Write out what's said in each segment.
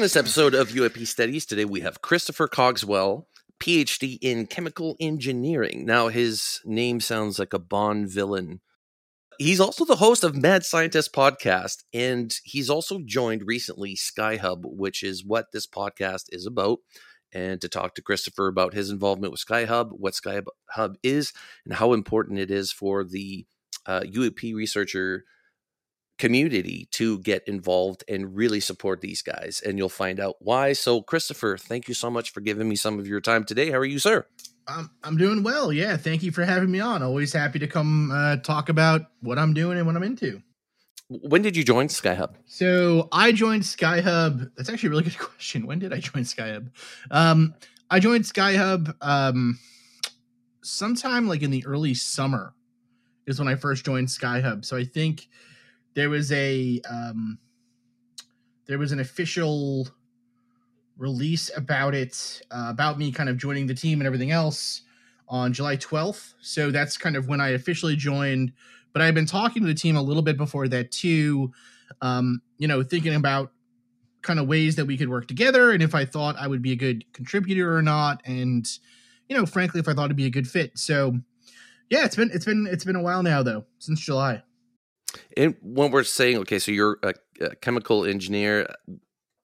On this episode of UAP Studies, today we have Christopher Cogswell, PhD in chemical engineering. Now, his name sounds like a Bond villain. He's also the host of Mad Scientist podcast, and he's also joined recently SkyHub, which is what this podcast is about. And to talk to Christopher about his involvement with SkyHub, what SkyHub is, and how important it is for the UAP researcher community to get involved and really support these guys, and you'll find out why. So Christopher, thank you so much for giving me some of your time today. How are you, sir? I'm doing well. Yeah, thank you for having me on. Always happy to come talk about what I'm doing and what I'm into. When did you join SkyHub? So I joined SkyHub. That's actually a really good question. When did I join SkyHub? I joined SkyHub sometime like in the early summer is when I first joined SkyHub. So I think there was an official release about it, about me kind of joining the team and everything else on July 12th. So that's kind of when I officially joined, but I had been talking to the team a little bit before that too, thinking about kind of ways that we could work together and if I thought I would be a good contributor or not. And, frankly, if I thought it'd be a good fit. So yeah, it's been a while now though, since July. And when we're saying, okay, so you're a chemical engineer,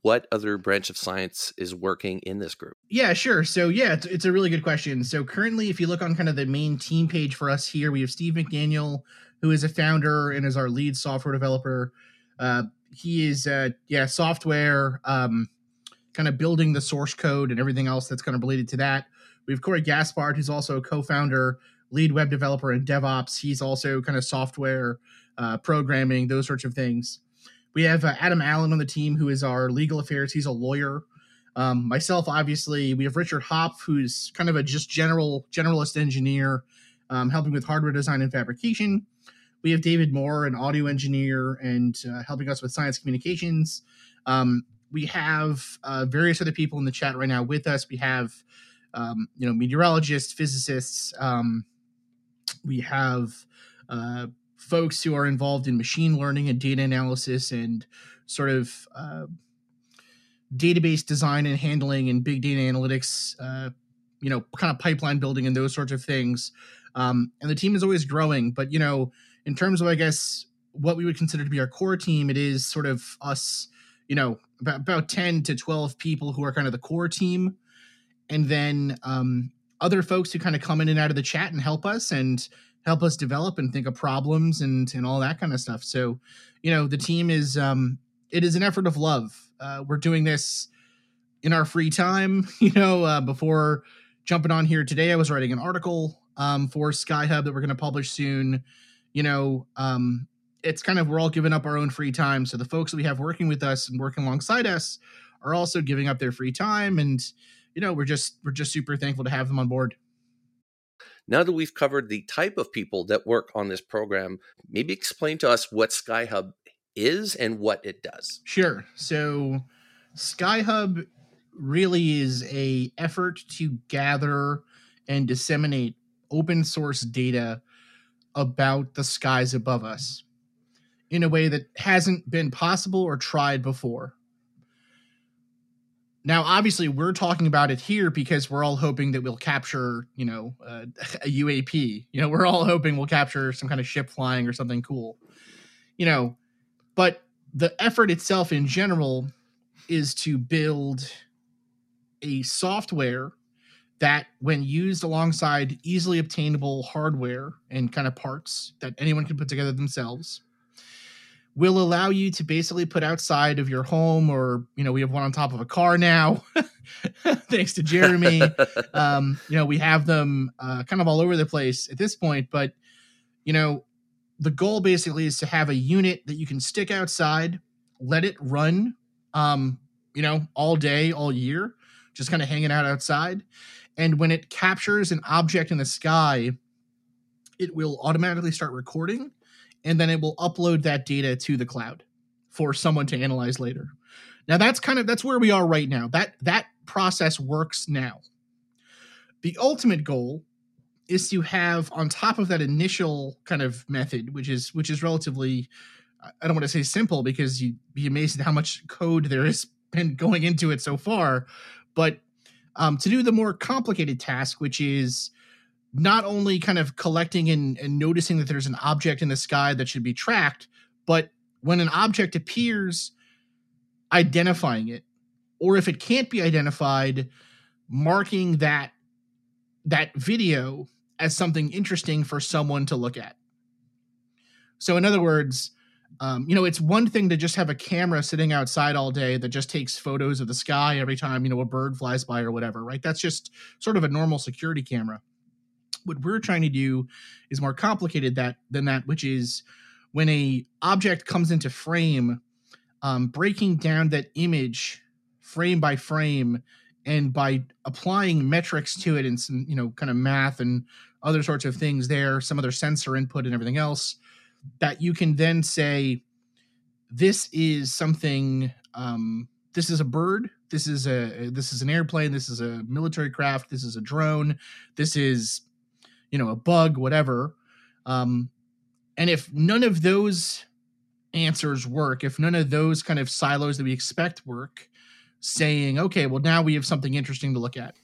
what other branch of science is working in this group? Yeah, sure. So yeah, it's a really good question. So currently, if you look on kind of the main team page for us here, we have Steve McDaniel, who is a founder and is our lead software developer. He is, software, kind of building the source code and everything else that's kind of related to that. We have Corey Gaspard, who's also a co-founder, lead web developer and DevOps. He's also kind of software programming, those sorts of things. We have Adam Allen on the team, who is our legal affairs. He's a lawyer. Myself, obviously, we have Richard Hopf, who's kind of a just generalist engineer, helping with hardware design and fabrication. We have David Moore, an audio engineer, and helping us with science communications. We have various other people in the chat right now with us. We have, meteorologists, physicists. We have folks who are involved in machine learning and data analysis and sort of database design and handling and big data analytics, kind of pipeline building and those sorts of things. And the team is always growing. But, in terms of, I guess, what we would consider to be our core team, it is sort of us, about 10 to 12 people who are kind of the core team. And then other folks who kind of come in and out of the chat and help us and help us develop and think of problems and all that kind of stuff. So, the team is, it is an effort of love. We're doing this in our free time, before jumping on here today, I was writing an article for SkyHub that we're going to publish soon. It's kind of, we're all giving up our own free time. So the folks that we have working with us and working alongside us are also giving up their free time. And, we're just super thankful to have them on board. Now that we've covered the type of people that work on this program, maybe explain to us what SkyHub is and what it does. Sure. So SkyHub really is an effort to gather and disseminate open source data about the skies above us in a way that hasn't been possible or tried before. Now, obviously, we're talking about it here because we're all hoping that we'll capture, a UAP. We're all hoping we'll capture some kind of ship flying or something cool, But the effort itself in general is to build a software that, when used alongside easily obtainable hardware and kind of parts that anyone can put together themselves, will allow you to basically put outside of your home or, we have one on top of a car now, thanks to Jeremy. We have them kind of all over the place at this point, but, the goal basically is to have a unit that you can stick outside, let it run, all day, all year, just kind of hanging out outside. And when it captures an object in the sky, it will automatically start recording. And then it will upload that data to the cloud for someone to analyze later. Now that's where we are right now. That process works now. The ultimate goal is to have on top of that initial kind of method, which is relatively, I don't want to say simple because you'd be amazed at how much code there is been going into it so far, but to do the more complicated task, which is not only kind of collecting and noticing that there's an object in the sky that should be tracked, but when an object appears, identifying it, or if it can't be identified, marking that video as something interesting for someone to look at. So in other words, it's one thing to just have a camera sitting outside all day that just takes photos of the sky every time, a bird flies by or whatever, right? That's just sort of a normal security camera. What we're trying to do is more complicated than that, which is when a object comes into frame, breaking down that image frame by frame and by applying metrics to it and some, kind of math and other sorts of things there, some other sensor input and everything else, that you can then say, this is something, this is a bird, this is an airplane, this is a military craft, this is a drone, this is, a bug, whatever. And if none of those answers work, if none of those kind of silos that we expect work, saying, okay, well, now we have something interesting to look at.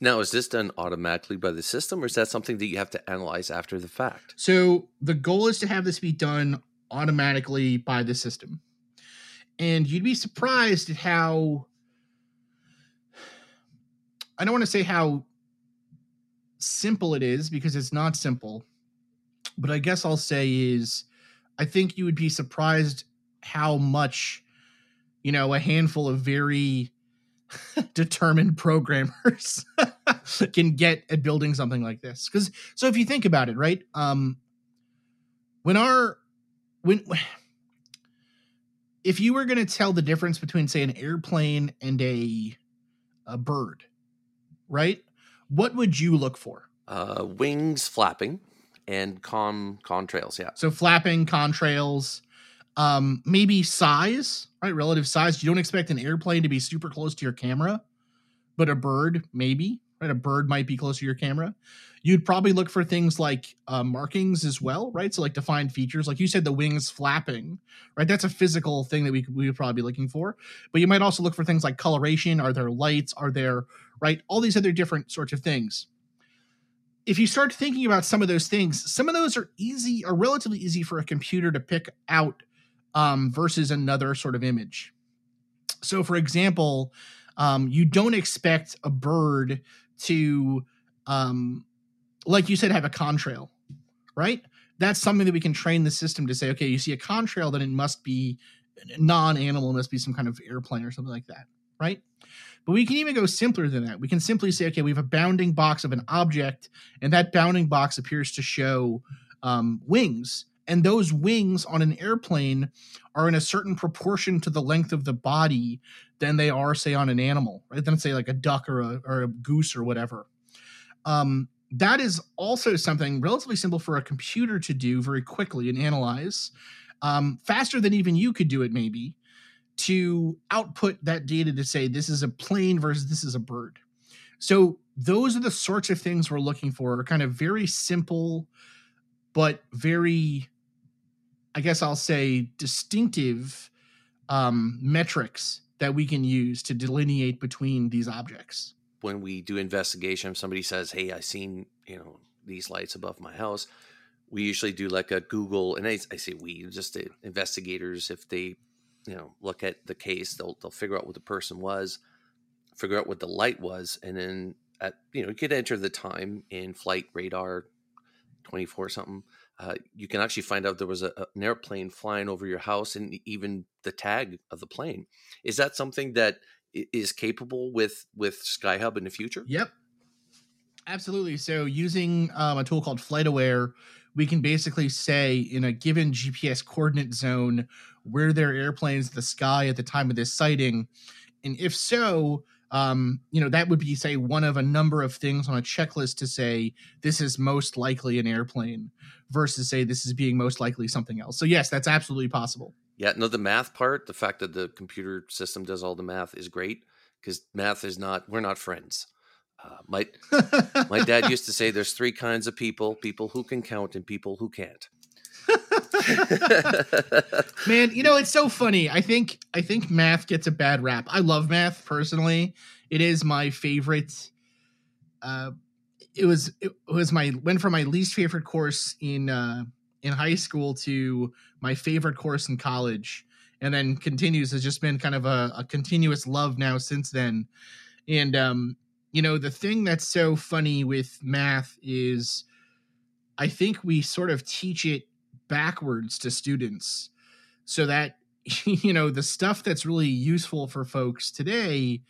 Now, is this done automatically by the system, or is that something that you have to analyze after the fact? So the goal is to have this be done automatically by the system. And you'd be surprised at how, I don't want to say how simple it is, because it's not simple, but I guess I'll say is, I think you would be surprised how much, a handful of very determined programmers can get at building something like this. Because, so if you think about it, right? If you were going to tell the difference between, say, an airplane and a bird, right? What would you look for? Wings flapping and contrails, yeah. So flapping, contrails, maybe size, right? Relative size. You don't expect an airplane to be super close to your camera, but a bird, maybe, right? A bird might be close to your camera. You'd probably look for things like markings as well, right? So like defined features, like you said, the wings flapping, right? That's a physical thing that we would probably be looking for, but you might also look for things like coloration. Are there lights? Are there, right? All these other different sorts of things. If you start thinking about some of those things, some of those are relatively easy for a computer to pick out versus another sort of image. So for example, you don't expect a bird to, like you said, have a contrail, right? That's something that we can train the system to say, okay, you see a contrail, then it must be non-animal, it must be some kind of airplane or something like that, right? But we can even go simpler than that. We can simply say, okay, we have a bounding box of an object, and that bounding box appears to show wings. And those wings on an airplane are in a certain proportion to the length of the body than they are, say, on an animal, right? Than, say, like a duck or a goose or whatever. That is also something relatively simple for a computer to do very quickly and analyze, faster than even you could do it maybe, to output that data to say this is a plane versus this is a bird. So those are the sorts of things we're looking for, kind of very simple but very... I guess I'll say distinctive metrics that we can use to delineate between these objects. When we do investigation, if somebody says, hey, I seen, these lights above my house, we usually do like a Google, and I say we, just the investigators, if they, look at the case, they'll figure out what the person was, figure out what the light was, and then, you could enter the time in Flight Radar 24 something. You can actually find out there was an airplane flying over your house and even the tag of the plane. Is that something that is capable with SkyHub in the future? Yep, absolutely. So using a tool called FlightAware, we can basically say in a given GPS coordinate zone, were there airplanes in the sky at the time of this sighting? And if so, that would be, say, one of a number of things on a checklist to say this is most likely an airplane versus say this is being most likely something else. So, yes, that's absolutely possible. Yeah, no, the math part, the fact that the computer system does all the math is great because math is not, we're not friends. My dad used to say there's three kinds of people who can count and people who can't. Man, you know, it's so funny. I think math gets a bad rap. I love math personally. It is my favorite. It went from my least favorite course in high school to my favorite course in college, and then continues. Has just been kind of a continuous love now since then. And you know, the thing that's so funny with math is I think we sort of teach it backwards to students, so that, you know, the stuff that's really useful for folks today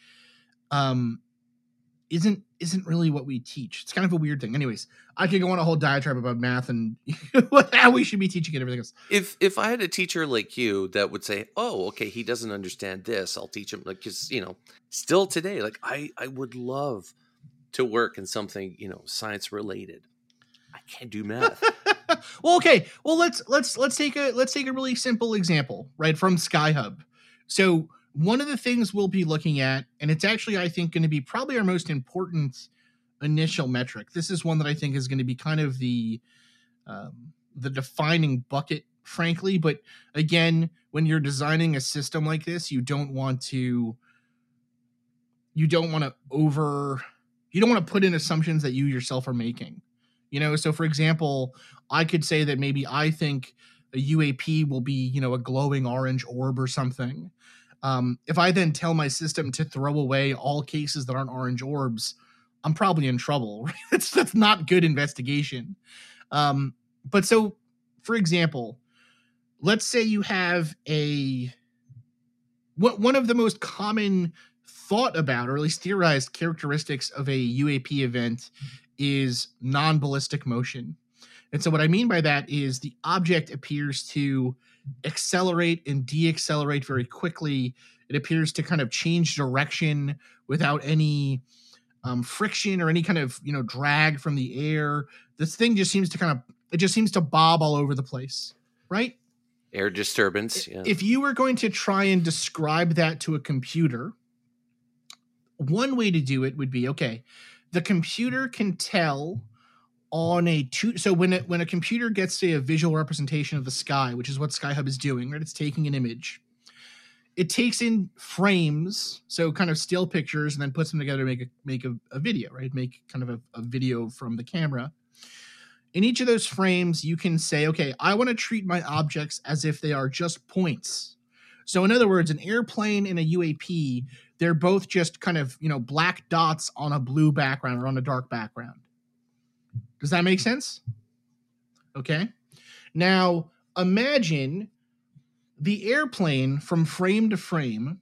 isn't really what we teach. It's kind of a weird thing. Anyways, I could go on a whole diatribe about math and how we should be teaching it and everything else. If I had a teacher like you that would say, oh, okay, he doesn't understand this, I'll teach him. Like, 'cause, you know, still today, like I would love to work in something, you know, science related. I can't do math. Well, okay. Well, let's take a really simple example, right? From SkyHub. So one of the things we'll be looking at, and it's actually, I think, going to be probably our most important initial metric. This is one that I think is going to be kind of the defining bucket, frankly. But again, when you're designing a system like this, you don't want to put in assumptions that you yourself are making. You know, so for example, I could say that maybe I think a UAP will be, you know, a glowing orange orb or something. If I then tell my system to throw away all cases that aren't orange orbs, I'm probably in trouble. Right? That's not good investigation. But so, for example, let's say you have one of the most common thought about, or at least theorized, characteristics of a UAP event is non-ballistic motion. And so what I mean by that is the object appears to accelerate and deaccelerate very quickly. It appears to kind of change direction without any friction or any kind of, you know, drag from the air. This thing just seems to bob all over the place, right? Air disturbance. Yeah. If you were going to try and describe that to a computer, one way to do it would be, okay, the computer can tell on when a computer gets, say, a visual representation of the sky, which is what SkyHub is doing, right? It's taking an image. It takes in frames, so kind of still pictures, and then puts them together to make a video, right? Make kind of a video from the camera. In each of those frames, you can say, okay, I want to treat my objects as if they are just points. So in other words, an airplane and a UAP, they're both just kind of, you know, black dots on a blue background or on a dark background. Does that make sense? Okay. Now, imagine the airplane from frame to frame.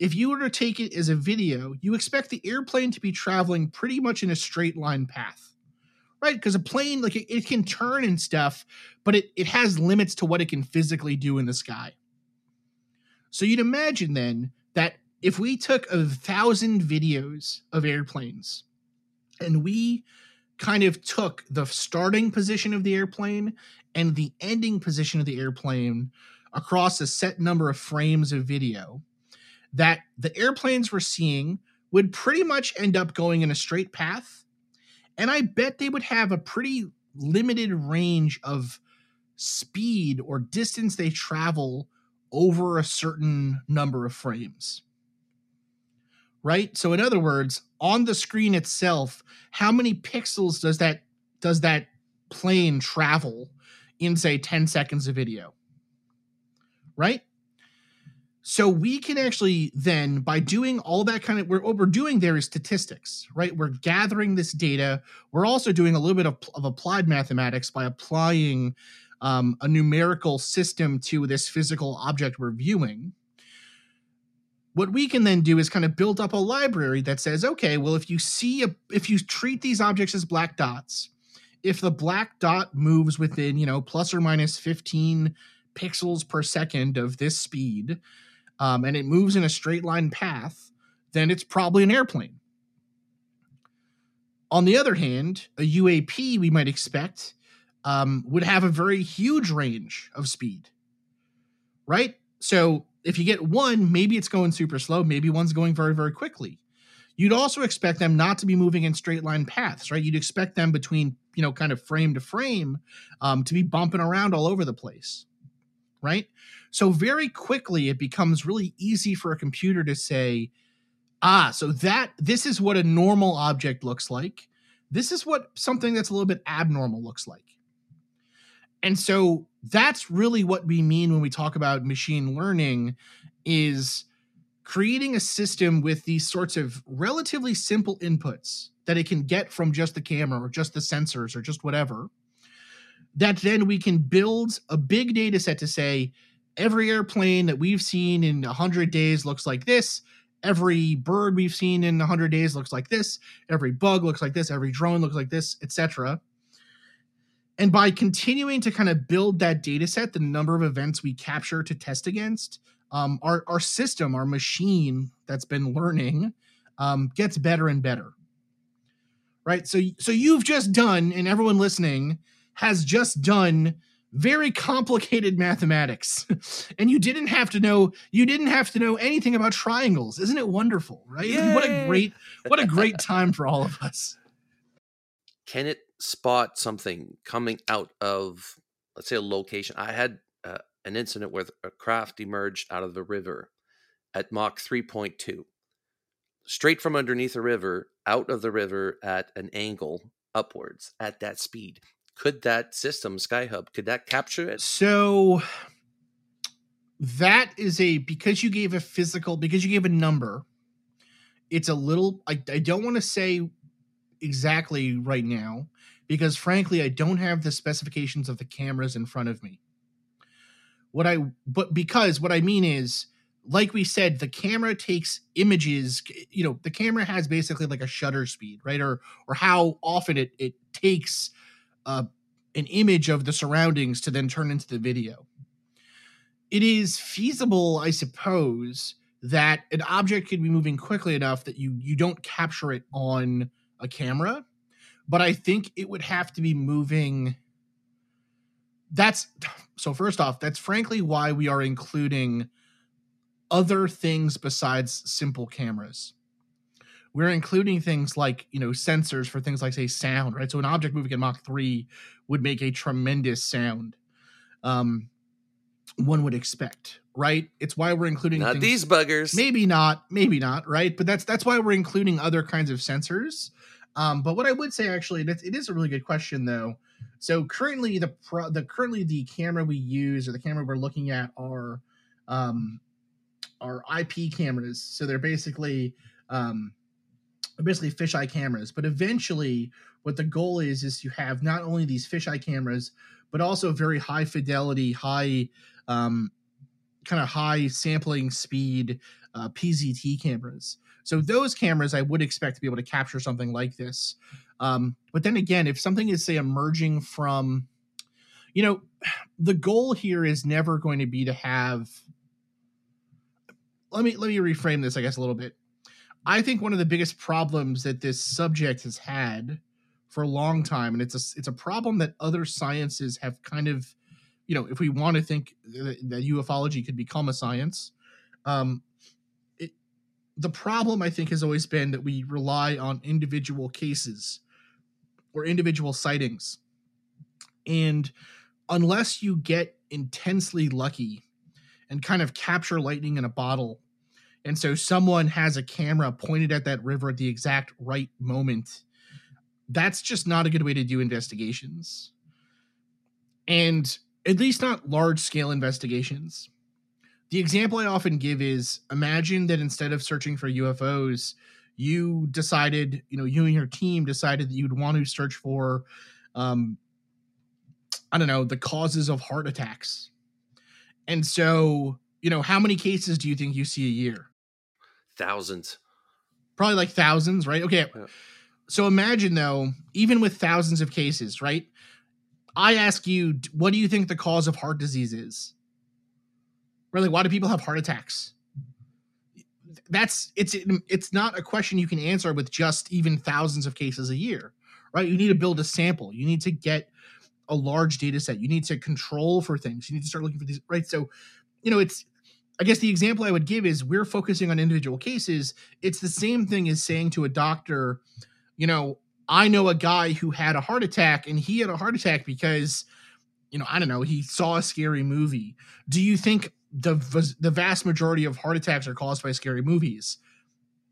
If you were to take it as a video, you expect the airplane to be traveling pretty much in a straight line path, right? Because a plane, like, it can turn and stuff, but it has limits to what it can physically do in the sky. So you'd imagine then that if we took 1,000 videos of airplanes and we kind of took the starting position of the airplane and the ending position of the airplane across a set number of frames of video, that the airplanes we're seeing would pretty much end up going in a straight path. And I bet they would have a pretty limited range of speed or distance they travel over a certain number of frames, right? So in other words, on the screen itself, how many pixels does that plane travel in, say, 10 seconds of video, right? So we can actually then, by doing all that kind of, what we're doing there is statistics, right? We're gathering this data. We're also doing a little bit of applied mathematics by applying a numerical system to this physical object we're viewing. What we can then do is kind of build up a library that says, okay, well, if you treat these objects as black dots, if the black dot moves within, you know, plus or minus 15 pixels per second of this speed, and it moves in a straight line path, then it's probably an airplane. On the other hand, a UAP, we might expect, would have a very huge range of speed, right? So if you get one, maybe it's going super slow. Maybe one's going very, very quickly. You'd also expect them not to be moving in straight line paths, right? You'd expect them between, you know, kind of frame to frame, to be bumping around all over the place, right? So very quickly, it becomes really easy for a computer to say, ah, so that this is what a normal object looks like. This is what something that's a little bit abnormal looks like. And so that's really what we mean when we talk about machine learning, is creating a system with these sorts of relatively simple inputs that it can get from just the camera or just the sensors or just whatever, that then we can build a big data set to say, every airplane that we've seen in 100 days looks like this. Every bird we've seen in 100 days looks like this. Every bug looks like this. Every drone looks like this, etc. And by continuing to kind of build that data set, the number of events we capture to test against, our system, our machine that's been learning, gets better and better. Right? So you've just done, and everyone listening has just done, very complicated mathematics. And you didn't have to know anything about triangles. Isn't it wonderful, right? Yay! What a great time for all of us. Can it spot something coming out of, let's say, a location? I had an incident where a craft emerged out of the river at Mach 3.2, straight from underneath the river, out of the river at an angle upwards at that speed. Could that system, SkyHub, could that capture it? So that is because you gave a number, it's a little, I don't want to say exactly right now, because frankly, I don't have the specifications of the cameras in front of me. What I mean is, like we said, the camera takes images, you know, the camera has basically like a shutter speed, right? Or how often it takes an image of the surroundings to then turn into the video. It is feasible, I suppose, that an object could be moving quickly enough that you don't capture it on a camera, but I think it would have to be moving. So first off, that's frankly why we are including other things besides simple cameras. We're including things like, you know, sensors for things like, say, sound, right? So an object moving at Mach 3 would make a tremendous sound, one would expect, right? It's why we're including not things, these buggers. Maybe not, right? But that's why we're including other kinds of sensors. But what I would say, actually, it is a really good question, though. So currently, the camera we use, or the camera we're looking at, are IP cameras. So they're basically fisheye cameras, but eventually what the goal is to have not only these fisheye cameras, but also very high fidelity, high sampling speed PZT cameras. So those cameras I would expect to be able to capture something like this. But then again, if something is, say, emerging from, you know, the goal here is never going to be to have, let me reframe this, I guess, a little bit. I think one of the biggest problems that this subject has had for a long time, and it's a problem that other sciences have kind of, you know, if we want to think that ufology could become a science, the problem, I think, has always been that we rely on individual cases or individual sightings. And unless you get intensely lucky and kind of capture lightning in a bottle, and so someone has a camera pointed at that river at the exact right moment, that's just not a good way to do investigations. And at least not large-scale investigations. The example I often give is, imagine that instead of searching for UFOs, you and your team decided that you'd want to search for, the causes of heart attacks. And so, you know, how many cases do you think you see a year? Thousands. Probably like thousands, right? Okay. Yeah. So imagine, though, even with thousands of cases, right? I ask you, what do you think the cause of heart disease is? Really, why do people have heart attacks? It's not a question you can answer with just even thousands of cases a year, right? You need to build a sample. You need to get a large data set. You need to control for things. You need to start looking for these, right? So, you know, I guess the example I would give is, we're focusing on individual cases. It's the same thing as saying to a doctor, you know, I know a guy who had a heart attack, and he had a heart attack because, you know, I don't know, he saw a scary movie. Do you think the vast majority of heart attacks are caused by scary movies?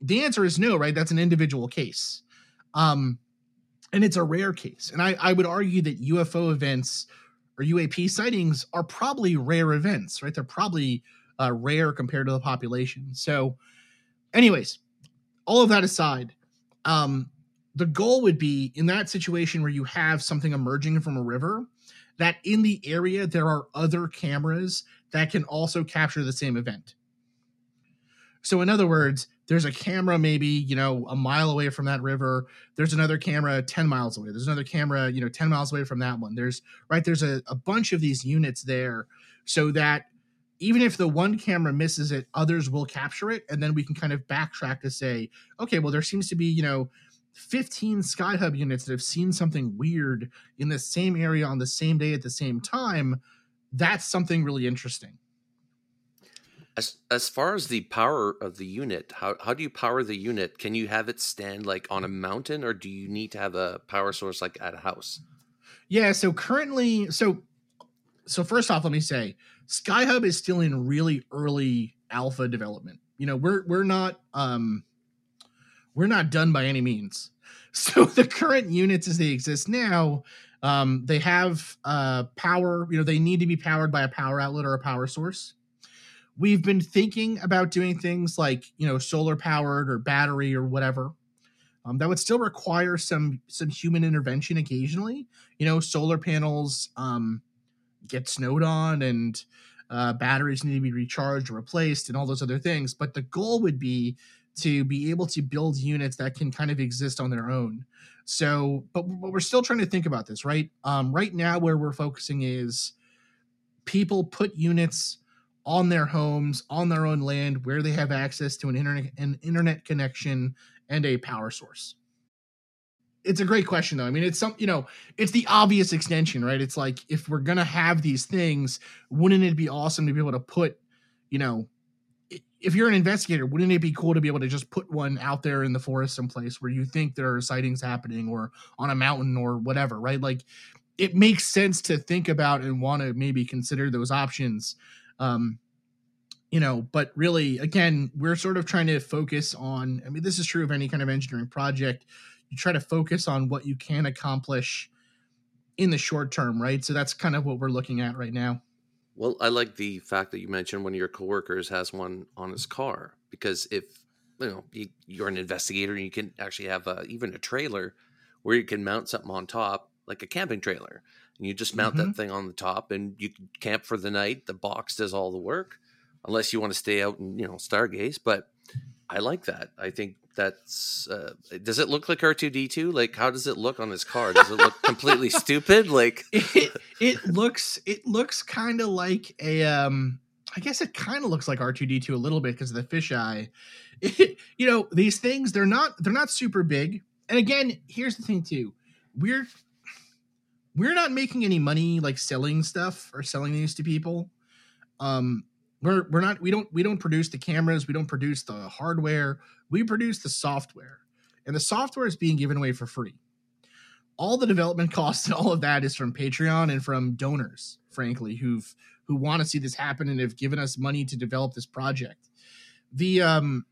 The answer is no, right? That's an individual case. And it's a rare case. And I would argue that UFO events or UAP sightings are probably rare events, right? They're probably rare compared to the population. So anyways, all of that aside, the goal would be in that situation where you have something emerging from a river, that in the area there are other cameras that can also capture the same event. So in other words, there's a camera maybe, you know, a mile away from that river. There's another camera 10 miles away. There's another camera, you know, 10 miles away from that one. There's a bunch of these units there so that even if the one camera misses it, others will capture it. And then we can kind of backtrack to say, okay, well, there seems to be, you know, 15 SkyHub units that have seen something weird in the same area on the same day at the same time. That's something really interesting. As far as the power of the unit, how do you power the unit? Can you have it stand like on a mountain, or do you need to have a power source like at a house? Yeah, so currently, so first off, let me say, SkyHub is still in really early alpha development. You know, we're not done by any means. So the current units as they exist now, they have power. You know, they need to be powered by a power outlet or a power source. We've been thinking about doing things like, you know, solar powered or battery or whatever. That would still require some human intervention occasionally. You know, solar panels get snowed on, and batteries need to be recharged or replaced and all those other things. But the goal would be to be able to build units that can kind of exist on their own. So, but we're still trying to think about this, right? Right now where we're focusing is people put units on their homes, on their own land, where they have access to an internet connection and a power source. It's a great question, though. I mean, it's the obvious extension, right? It's like, if we're going to have these things, wouldn't it be awesome to be able to put, you know, if you're an investigator, wouldn't it be cool to be able to just put one out there in the forest someplace where you think there are sightings happening, or on a mountain or whatever, right? Like, it makes sense to think about and want to maybe consider those options. You know, but really, again, we're sort of trying to focus on, I mean, this is true of any kind of engineering project. You try to focus on what you can accomplish in the short term, right? So that's kind of what we're looking at right now. Well, I like the fact that you mentioned one of your coworkers has one on his car, because if, you know, you're an investigator and you can actually have even a trailer where you can mount something on top, like a camping trailer. And you just mount that thing on the top and you can camp for the night. The box does all the work, unless you want to stay out and, you know, stargaze. But I like that. I think that's, does it look like R2-D2? Like, how does it look on this car? Does it look completely stupid? Like it looks kind of like a, I guess it kind of looks like R2-D2 a little bit because of the fisheye. You know, these things, they're not super big. And again, here's the thing too. We're not making any money like selling stuff or selling these to people. We don't produce the cameras, we don't produce the hardware, we produce the software. And the software is being given away for free. All the development costs and all of that is from Patreon and from donors, frankly, who want to see this happen and have given us money to develop this project. So,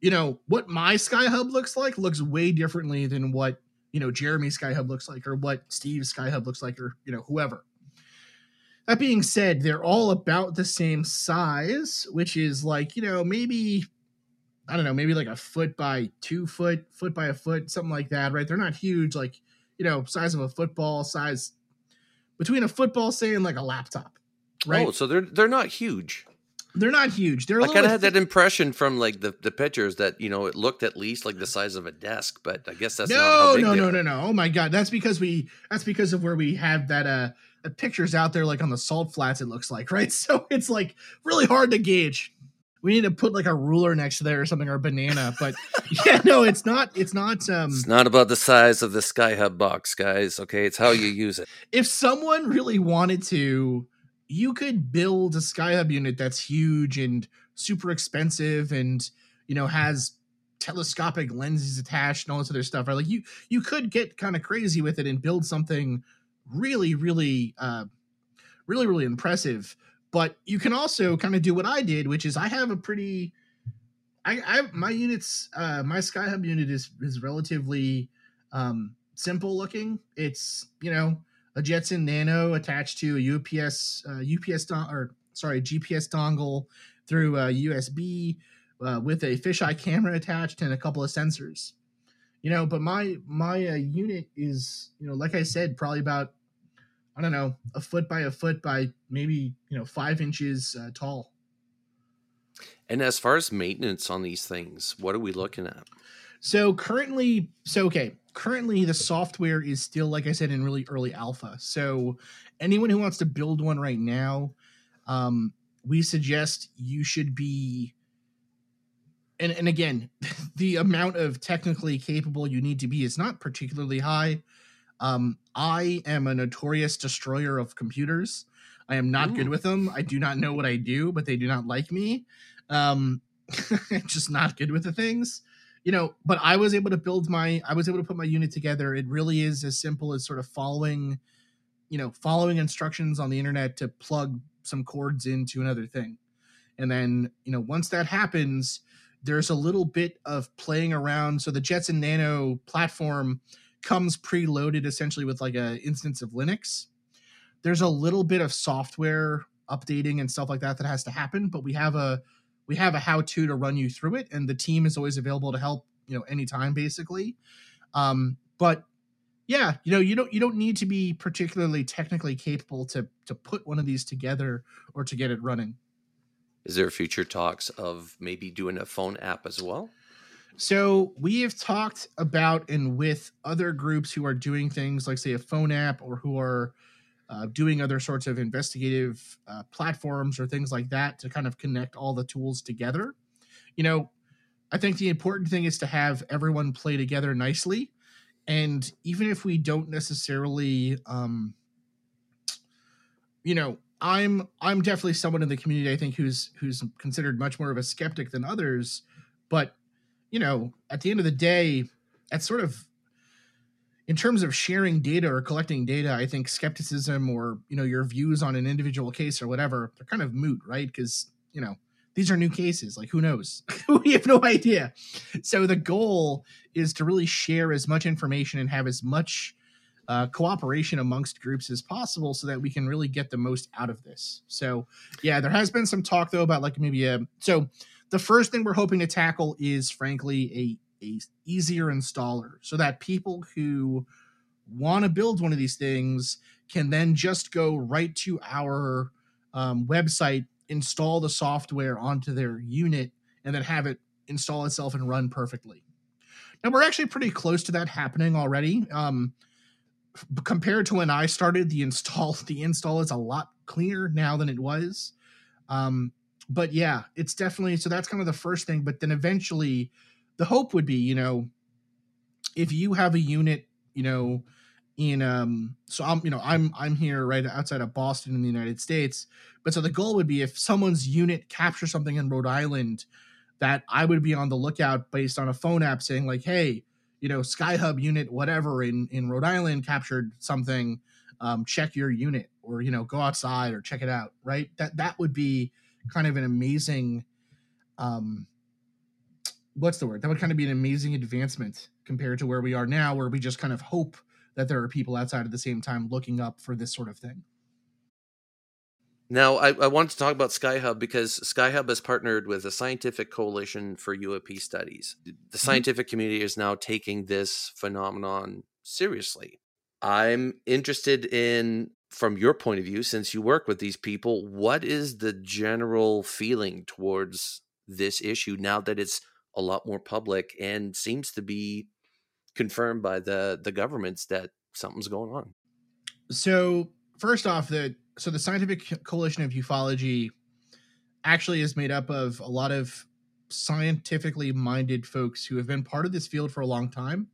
you know, what my SkyHub looks way differently than what, you know, Jeremy's SkyHub looks like, or what Steve's SkyHub looks like, or, you know, whoever. That being said, they're all about the same size, which is like, you know, maybe, I don't know, maybe like a foot by 2 foot, foot by a foot, something like that, right? They're not huge, like, you know, size of a football, size between a football, say, and like a laptop, right? Oh, so they're not huge. They're not huge. They're I kind of had that impression from like the pictures that, you know, it looked at least like the size of a desk, but I guess that's not how big they are. No. Oh my God. That's because of where we have that pictures out there, like on the salt flats, it looks like, right? So it's like really hard to gauge. We need to put like a ruler next to there or something, or a banana. But yeah, no, it's not. It's not about the size of the SkyHub box, guys. Okay, it's how you use it. If someone really wanted to, you could build a SkyHub unit that's huge and super expensive and, you know, has telescopic lenses attached and all this other stuff, right? Like you could get kind of crazy with it and build something really impressive. But you can also kind of do what I did, which is I have a pretty, my SkyHub unit is relatively simple looking. It's, a Jetson Nano attached to a GPS dongle through a USB with a fisheye camera attached and a couple of sensors, but my unit is, like I said, probably about, I don't know, a foot by maybe, 5 inches tall. And as far as maintenance on these things, what are we looking at? Currently the software is still, like I said, in really early alpha. So anyone who wants to build one right now, we suggest you should be, and again, the amount of technically capable you need to be is not particularly high. I am a notorious destroyer of computers. I am not good with them. I do not know what I do, but they do not like me. Just not good with the things, but I was able to put my unit together. It really is as simple as sort of following instructions on the internet to plug some cords into another thing. And then, once that happens, there's a little bit of playing around. So the Jetson Nano platform comes preloaded essentially with like an instance of Linux. There's a little bit of software updating and stuff like that has to happen, but we have a how-to run you through it, and the team is always available to help, anytime basically. But yeah, you don't need to be particularly technically capable to put one of these together or to get it running. Is there future talks of maybe doing a phone app as well? So we have talked about and with other groups who are doing things like, say, a phone app or who are doing other sorts of investigative platforms or things like that to kind of connect all the tools together. I think the important thing is to have everyone play together nicely. And even if we don't necessarily, I'm definitely someone in the community, I think, who's considered much more of a skeptic than others. But, at the end of the day, that's sort of, in terms of sharing data or collecting data, I think skepticism or, your views on an individual case or whatever, they're kind of moot, right? Because, these are new cases. Like, who knows? We have no idea. So the goal is to really share as much information and have as much cooperation amongst groups as possible so that we can really get the most out of this. So yeah, there has been some talk though about like maybe so the first thing we're hoping to tackle is frankly a easier installer so that people who want to build one of these things can then just go right to our website, install the software onto their unit, and then have it install itself and run perfectly. Now we're actually pretty close to that happening already. Compared to when I started, the install is a lot cleaner now than it was. But yeah, it's definitely, so that's kind of the first thing. But then eventually the hope would be, if you have a unit, I'm here right outside of Boston in the United States. But so the goal would be if someone's unit captures something in Rhode Island, that I would be on the lookout based on a phone app saying like, hey, SkyHub unit, whatever in Rhode Island captured something, check your unit or, go outside or check it out. Right. That would be kind of an amazing, that would kind of be an amazing advancement compared to where we are now, where we just kind of hope that there are people outside at the same time looking up for this sort of thing. Now, I wanted to talk about SkyHub because SkyHub has partnered with the Scientific Coalition for UAP Studies. The scientific community is now taking this phenomenon seriously. I'm interested in, from your point of view, since you work with these people, what is the general feeling towards this issue now that it's a lot more public and seems to be confirmed by the governments that something's going on? So first off, So the Scientific Coalition of Ufology actually is made up of a lot of scientifically minded folks who have been part of this field for a long time,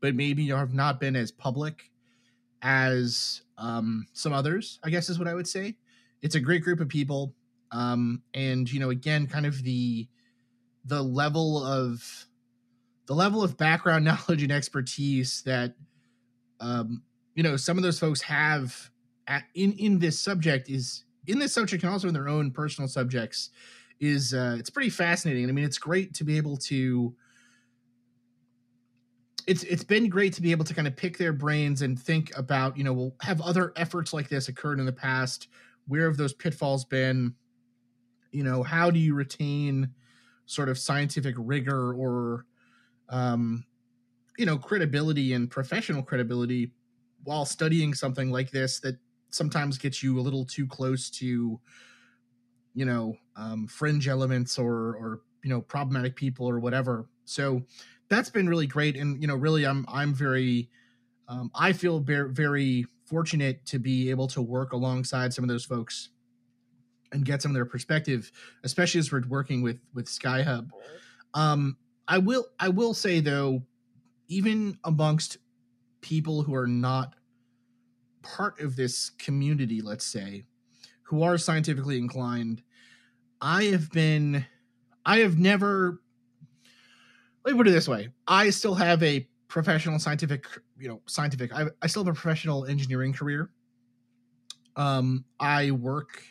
but maybe have not been as public as some others, I guess is what I would say. It's a great group of people. And, again, kind of the level of the level of background knowledge and expertise that, you know, some of those folks have in this subject is in this subject and also in their own personal subjects is it's pretty fascinating. I mean, it's great to be able to, it's been great to be able to kind of pick their brains and think about, you know, well, have other efforts like this occurred in the past? Where have those pitfalls been? You know, how do you retain sort of scientific rigor or, you know, credibility and professional credibility while studying something like this that sometimes gets you a little too close to, you know, fringe elements or, you know, problematic people or whatever. So that's been really great. And, you know, really I'm very, I feel very fortunate to be able to work alongside some of those folks and get some of their perspective, especially as we're working with SkyHub. I will say though, even amongst people who are not part of this community, let's say, who are scientifically inclined, I have never, let me put it this way. I still have a professional I still have a professional engineering career. I work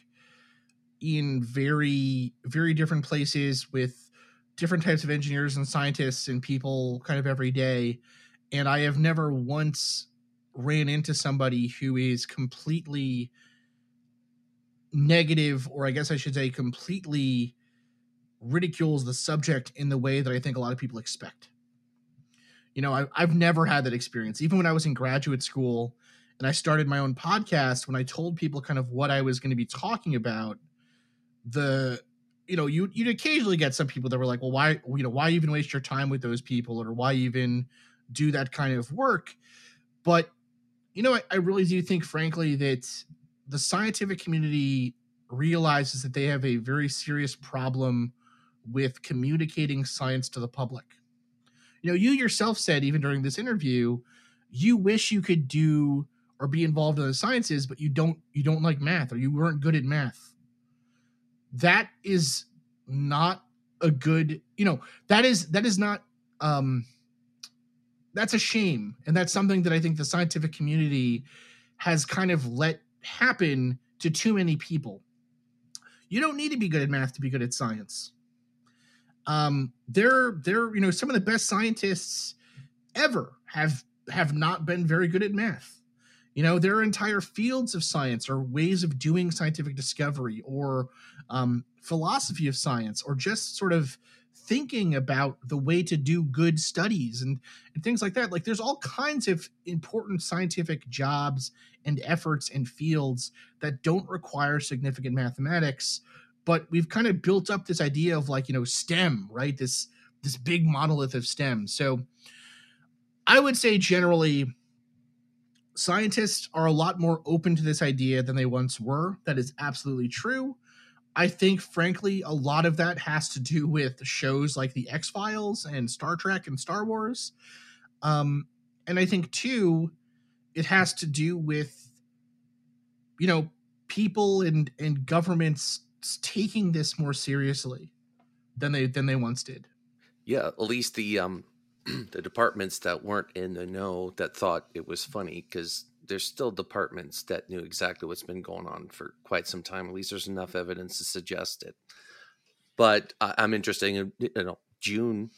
in very, very different places with different types of engineers and scientists and people kind of every day. And I have never once ran into somebody who is completely negative, or I guess I should say completely ridicules the subject in the way that I think a lot of people expect. You know, I've never had that experience. Even when I was in graduate school and I started my own podcast, when I told people kind of what I was going to be talking about, you'd occasionally get some people that were like, well, why even waste your time with those people, or why even do that kind of work? But, you know, I really do think, frankly, that the scientific community realizes that they have a very serious problem with communicating science to the public. You know, you yourself said, even during this interview, you wish you could do or be involved in the sciences, but you don't like math, or you weren't good at math. That is not a good, you know, that is not, that's a shame. And that's something that I think the scientific community has kind of let happen to too many people. You don't need to be good at math to be good at science. You know, some of the best scientists ever have not been very good at math. You know, there are entire fields of science or ways of doing scientific discovery or philosophy of science, or just sort of thinking about the way to do good studies and things like that. Like, there's all kinds of important scientific jobs and efforts and fields that don't require significant mathematics, but we've kind of built up this idea of, like, you know, STEM, right? This big monolith of STEM. So I would say generally, scientists are a lot more open to this idea than they once were. That is absolutely true. I think, frankly, a lot of that has to do with shows like The X-Files and Star Trek and Star Wars. And I think, too, it has to do with, you know, people and governments taking this more seriously than they once did. Yeah, at least the departments that weren't in the know that thought it was funny, because there's still departments that knew exactly what's been going on for quite some time. At least there's enough evidence to suggest it. But I'm interested in, you know, June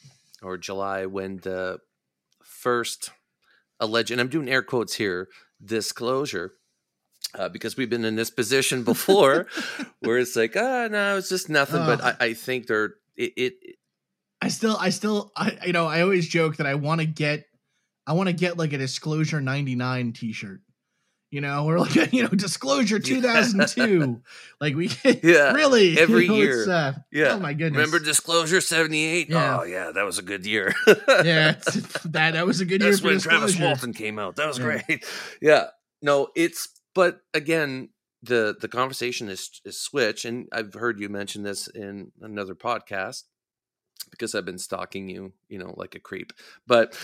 or July, when the first alleged, and I'm doing air quotes here, disclosure, because we've been in this position before where it's like, no, it's just nothing. But I think there, I you know, I always joke that I want to get like a Disclosure 99 t-shirt, you know, or like, you know, Disclosure 2002. Like, we can, really every year. Yeah. Oh my goodness. Remember Disclosure 78? Yeah. Oh yeah. That was a good year. Yeah. That was a good year. That's when Travis Walton came out. That was great. Yeah. No, but again, the conversation is switched. And I've heard you mention this in another podcast, because I've been stalking you, you know, like a creep, but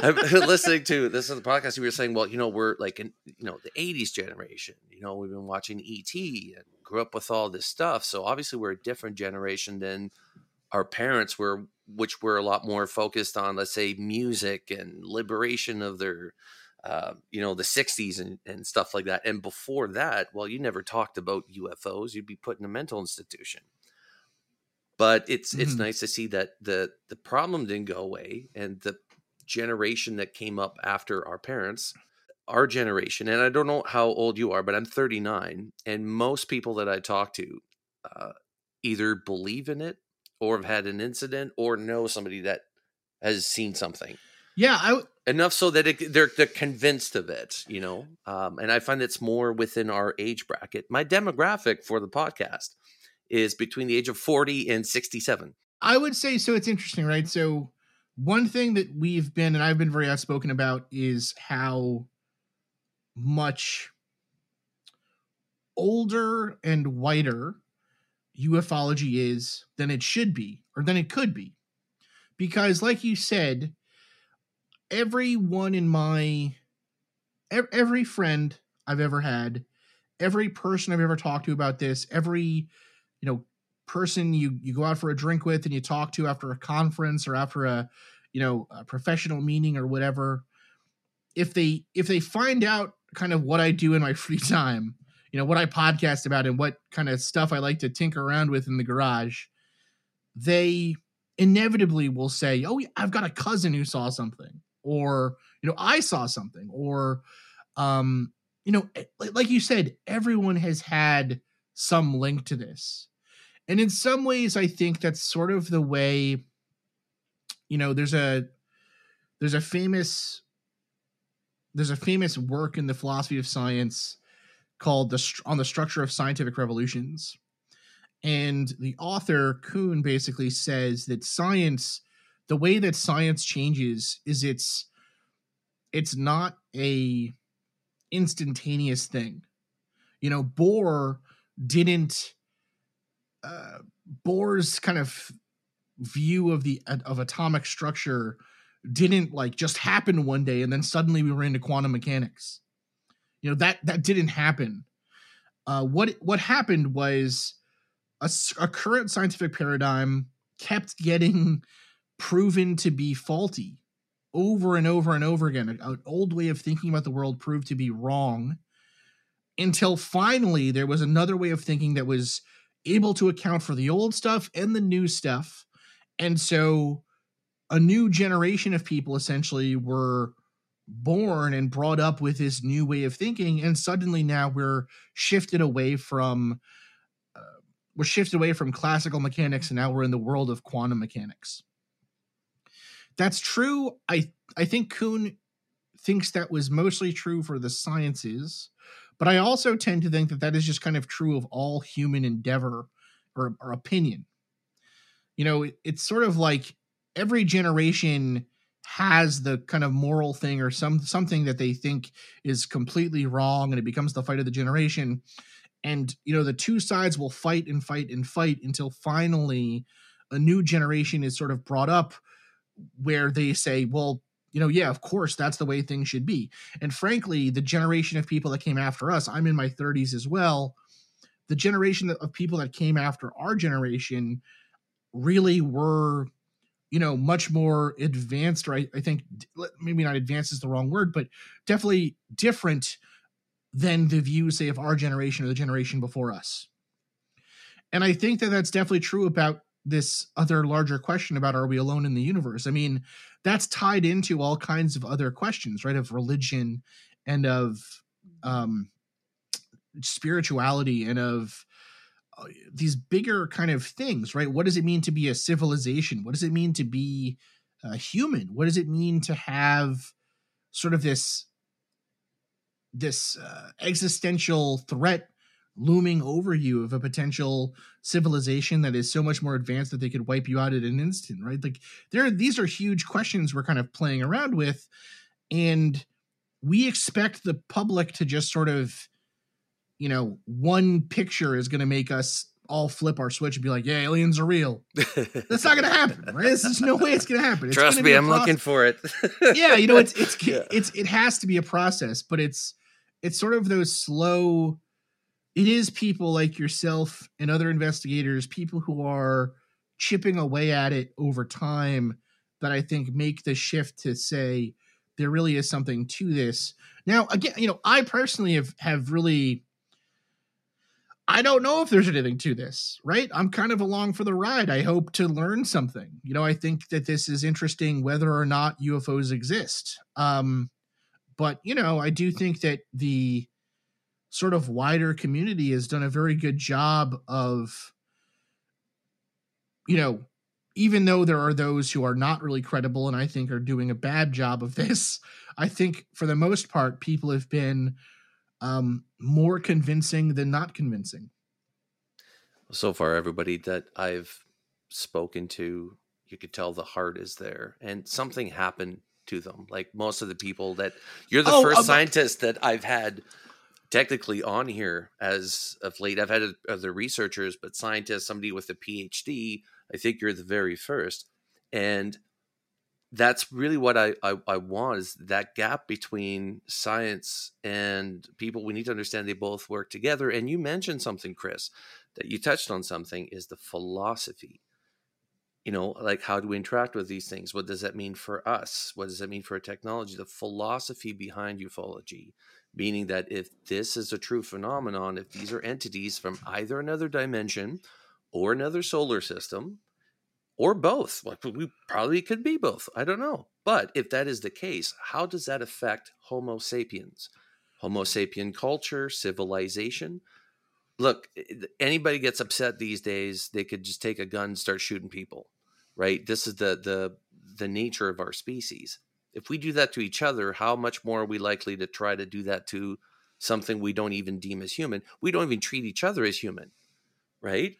I've been listening to this on the podcast. You were saying, well, you know, we're like, you know, the 80s generation, you know, we've been watching ET and grew up with all this stuff. So obviously we're a different generation than our parents were, which were a lot more focused on, let's say, music and liberation of their, the 60s and stuff like that. And before that, well, you never talked about UFOs. You'd be put in a mental institution. But it's nice to see that the problem didn't go away, and the generation that came up after our parents, our generation, and I don't know how old you are, but I'm 39, and most people that I talk to either believe in it or have had an incident or know somebody that has seen something. Yeah. Enough so that they're convinced of it, you know? And I find it's more within our age bracket. My demographic for the podcast is between the age of 40 and 67. I would say, so it's interesting, right? So one thing that we've been, and I've been very outspoken about, is how much older and whiter ufology is than it should be, or than it could be, because like you said, every friend I've ever had, every person I've ever talked to about this, every person you go out for a drink with and you talk to after a conference or after a professional meeting or whatever, if they find out kind of what I do in my free time, what I podcast about and what kind of stuff I like to tinker around with in the garage, they inevitably will say, oh, I've got a cousin who saw something, or, I saw something, or, like you said, everyone has had some link to this. And in some ways, I think that's sort of the way, there's a famous work in the philosophy of science called On the Structure of Scientific Revolutions. And the author, Kuhn, basically says that science, the way that science changes is it's not a instantaneous thing. Bohr's kind of view of atomic structure didn't like just happen one day and then suddenly we were into quantum mechanics. That didn't happen. What happened was a current scientific paradigm kept getting proven to be faulty over and over and over again. An old way of thinking about the world proved to be wrong, until finally there was another way of thinking that was able to account for the old stuff and the new stuff. And so a new generation of people essentially were born and brought up with this new way of thinking, and suddenly now we're shifted away from classical mechanics, and now we're in the world of quantum mechanics. That's true. I think Kuhn thinks that was mostly true for the sciences, but I also tend to think that is just kind of true of all human endeavor or opinion. It's sort of like every generation has the kind of moral thing or something that they think is completely wrong, and it becomes the fight of the generation. And, the two sides will fight and fight and fight until finally a new generation is sort of brought up where they say, well, yeah, of course, that's the way things should be. And frankly, the generation of people that came after us, I'm in my 30s as well, the generation of people that came after our generation really were much more advanced, or I think maybe not advanced is the wrong word, but definitely different than the views, say, of our generation or the generation before us. And I think that's definitely true about this other larger question about, are we alone in the universe? I mean, that's tied into all kinds of other questions, right? Of religion and of spirituality and of these bigger kind of things, right? What does it mean to be a civilization? What does it mean to be a human? What does it mean to have sort of this existential threat looming over you of a potential civilization that is so much more advanced that they could wipe you out at an instant, right? Like these are huge questions we're kind of playing around with, and we expect the public to just sort of, one picture is going to make us all flip our switch and be like, yeah, aliens are real. That's not going to happen, right? There's just no way it's going to happen. It's Trust me, I'm looking for it. Yeah. It has to be a process, but it's sort of those slow, it is people like yourself and other investigators, people who are chipping away at it over time that I think make the shift to say there really is something to this. Now, again, you know, I personally have really, I don't know if there's anything to this, right? I'm kind of along for the ride. I hope to learn something. You know, I think that this is interesting whether or not UFOs exist. But, you know, I do think that the sort of wider community has done a very good job of, you know, even though there are those who are not really credible and I think are doing a bad job of this, I think for the most part, people have been more convincing than not convincing. So far, everybody that I've spoken to, you could tell the heart is there and something happened to them. Like most of the people that you're the first scientist that I've had technically on here as of late. I've had other researchers, but scientists, somebody with a PhD, I think you're the very first. And that's really what I want is that gap between science and people. We need to understand they both work together. And you mentioned something, Chris, that you touched on something is the philosophy. You know, like how do we interact with these things? What does that mean for us? What does that mean for technology? The philosophy behind ufology, meaning that if this is a true phenomenon, if these are entities from either another dimension or another solar system, or both. Like we probably could be both. I don't know. But if that is the case, how does that affect Homo sapiens? Homo sapien culture, civilization? Look, anybody gets upset these days, they could just take a gun and start shooting people, right? This is the nature of our species. If we do that to each other, how much more are we likely to try to do that to something we don't even deem as human? We don't even treat each other as human, right?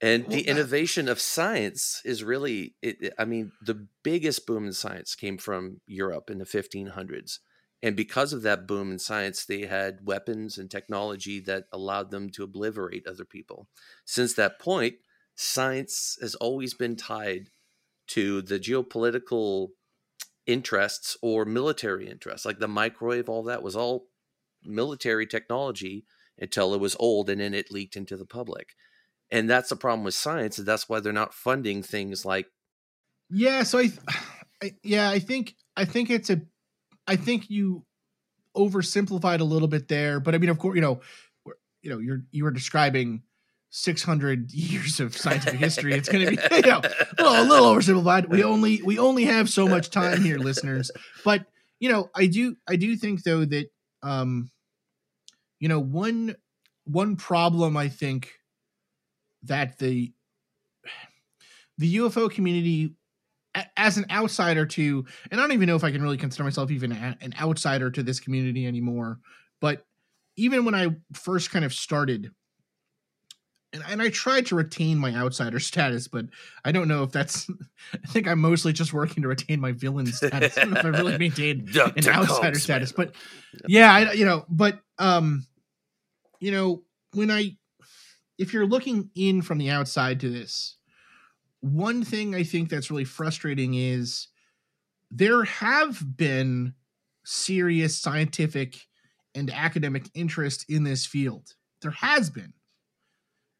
And the innovation of science is really, I mean, the biggest boom in science came from Europe in the 1500s. And because of that boom in science, they had weapons and technology that allowed them to obliterate other people. Since that point, science has always been tied to the geopolitical interests or military interests. Like the microwave, all that was all military technology until it was old and then it leaked into the public. And that's the problem with science, and that's why they're not funding things like. Yeah, so I think you oversimplified a little bit there, but I mean, of course, you know, you were describing 600 years of scientific history. It's going to be, you know, a little oversimplified. We only have so much time here, listeners. But you know, I do think though that, you know, one problem I think that the UFO community, as an outsider to, and I don't even know if I can really consider myself even an outsider to this community anymore, but even when I first kind of started, and I tried to retain my outsider status, but I don't know if that's, I think I'm mostly just working to retain my villain status. I don't know if I really maintained an outsider status, but yeah, if you're looking in from the outside to this, one thing I think that's really frustrating is there have been serious scientific and academic interest in this field. There has been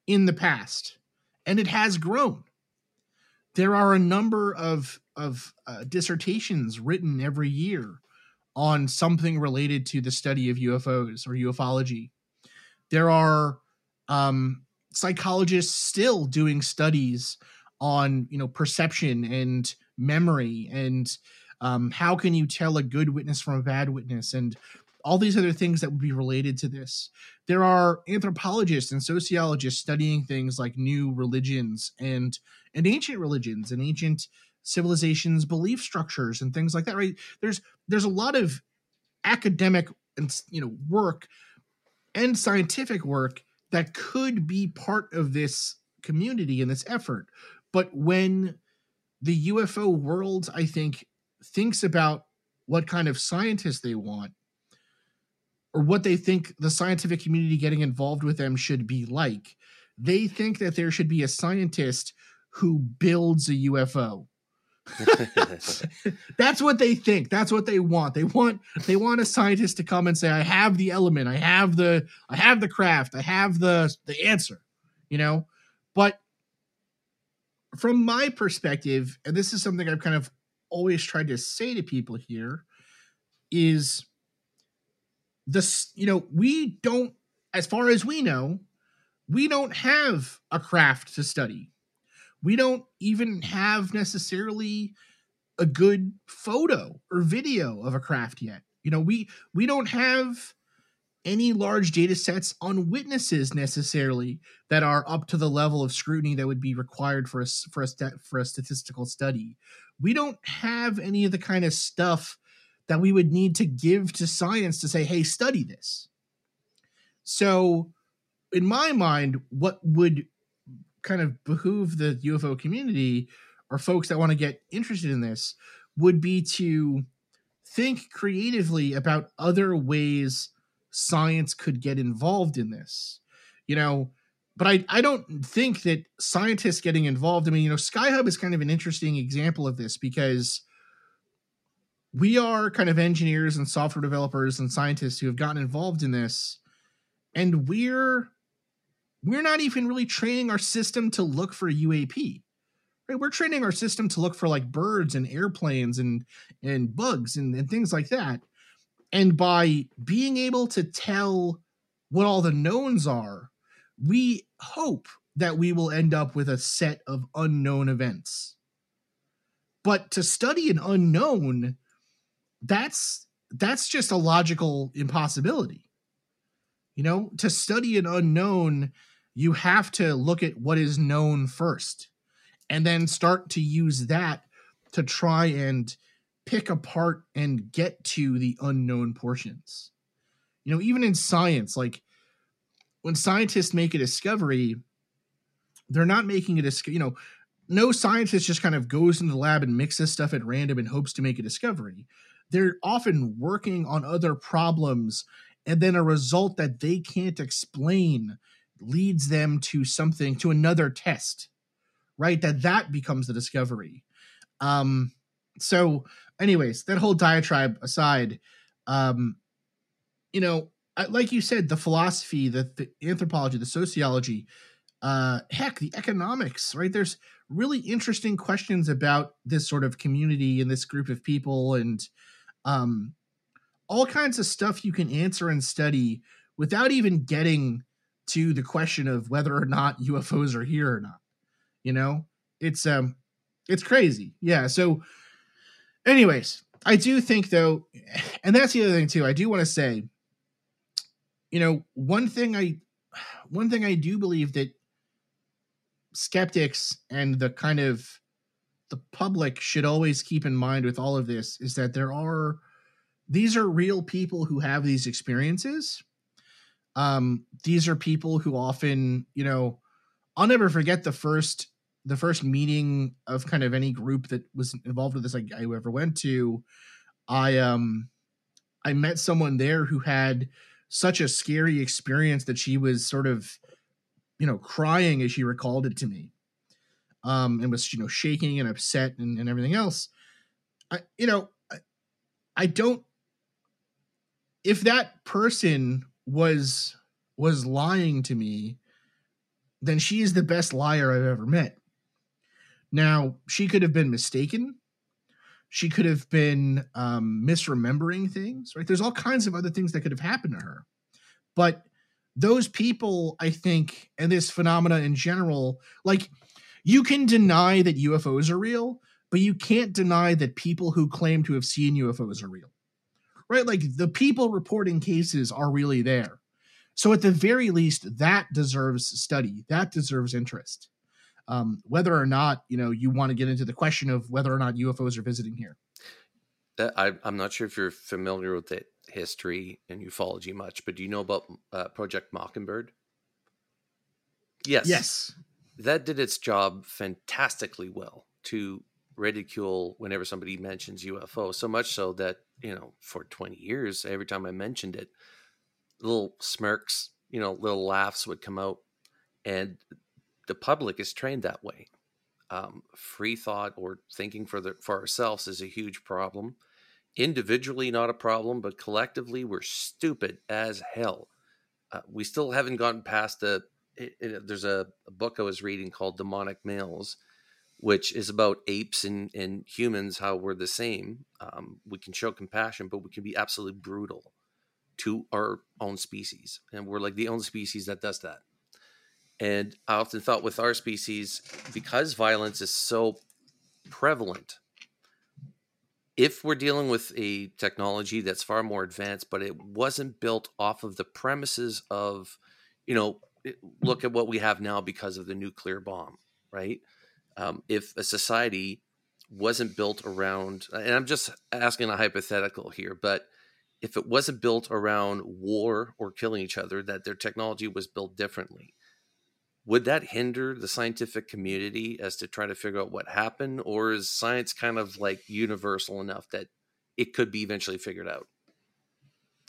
in the past, and it has grown. There are a number of dissertations written every year on something related to the study of UFOs or ufology. There are psychologists still doing studies on, you know, perception and memory and how can you tell a good witness from a bad witness and all these other things that would be related to this. There are anthropologists and sociologists studying things like new religions and ancient religions and ancient civilizations, belief structures and things like that, right? There's a lot of academic and, you know, work and scientific work that could be part of this community and this effort. But when the UFO world, I think, thinks about what kind of scientists they want or what they think the scientific community getting involved with them should be like, they think that there should be a scientist who builds a UFO. That's what they think. That's what they want. They want a scientist to come and say, I have the element, I have the craft, I have the answer, you know. But from my perspective, and this is something I've kind of always tried to say to people here, is this, you know, we don't, as far as we know, we don't have a craft to study. We don't even have necessarily a good photo or video of a craft yet. You know, we don't have any large data sets on witnesses necessarily that are up to the level of scrutiny that would be required for a statistical study. We don't have any of the kind of stuff that we would need to give to science to say, hey, study this. So in my mind, what would kind of behoove the UFO community or folks that want to get interested in this would be to think creatively about other ways science could get involved in this, you know, but I don't think that scientists getting involved. I mean, you know, SkyHub is kind of an interesting example of this because we are kind of engineers and software developers and scientists who have gotten involved in this. And we're not even really training our system to look for UAP, right? We're training our system to look for like birds and airplanes and bugs and things like that. And by being able to tell what all the knowns are, we hope that we will end up with a set of unknown events. But to study an unknown, that's just a logical impossibility. You know, to study an unknown, you have to look at what is known first and then start to use that to try and pick apart and get to the unknown portions. You know, even in science, like when scientists make a discovery, they're not making a discovery, you know, no scientist just kind of goes into the lab and mixes stuff at random and hopes to make a discovery. They're often working on other problems, and then a result that they can't explain leads them to something, to another test, right? That becomes the discovery. So anyways, that whole diatribe aside, you know, like you said, the philosophy, the anthropology, the sociology, heck, the economics, right? There's really interesting questions about this sort of community and this group of people and all kinds of stuff you can answer and study without even getting to the question of whether or not UFOs are here or not. You know, it's crazy. Yeah. So anyways, I do think though, and that's the other thing too, I do want to say, you know, one thing I do believe that skeptics and the kind of the public should always keep in mind with all of this is that these are real people who have these experiences. These are people who often, you know, I'll never forget the first meeting of kind of any group that was involved with this I ever went to. I met someone there who had such a scary experience that she was sort of, you know, crying as she recalled it to me, and was, you know, shaking and upset and everything else. If that person was lying to me, then she is the best liar I've ever met. Now, she could have been mistaken. She could have been misremembering things, right? There's all kinds of other things that could have happened to her. But those people, I think, and this phenomena in general, like you can deny that UFOs are real, but you can't deny that people who claim to have seen UFOs are real, right? Like the people reporting cases are really there. So at the very least, that deserves study. That deserves interest. Whether or not, you know, you want to get into the question of whether or not UFOs are visiting here. I'm not sure if you're familiar with that history and ufology much, but do you know about Project Mockingbird? Yes. Yes. That did its job fantastically well to ridicule whenever somebody mentions UFO, so much so that, you know, for 20 years, every time I mentioned it, little smirks, you know, little laughs would come out. And the public is trained that way. Free thought or thinking for ourselves is a huge problem. Individually, not a problem, but collectively, we're stupid as hell. We still haven't gotten past there's a book I was reading called Demonic Males, which is about apes and humans, how we're the same. We can show compassion, but we can be absolutely brutal to our own species. And we're like the only species that does that. And I often felt with our species, because violence is so prevalent, if we're dealing with a technology that's far more advanced, but it wasn't built off of the premises of, you know, look at what we have now because of the nuclear bomb, right? If a society wasn't built around, and I'm just asking a hypothetical here, but if it wasn't built around war or killing each other, that their technology was built differently, would that hinder the scientific community as to try to figure out what happened? Or is science kind of like universal enough that it could be eventually figured out?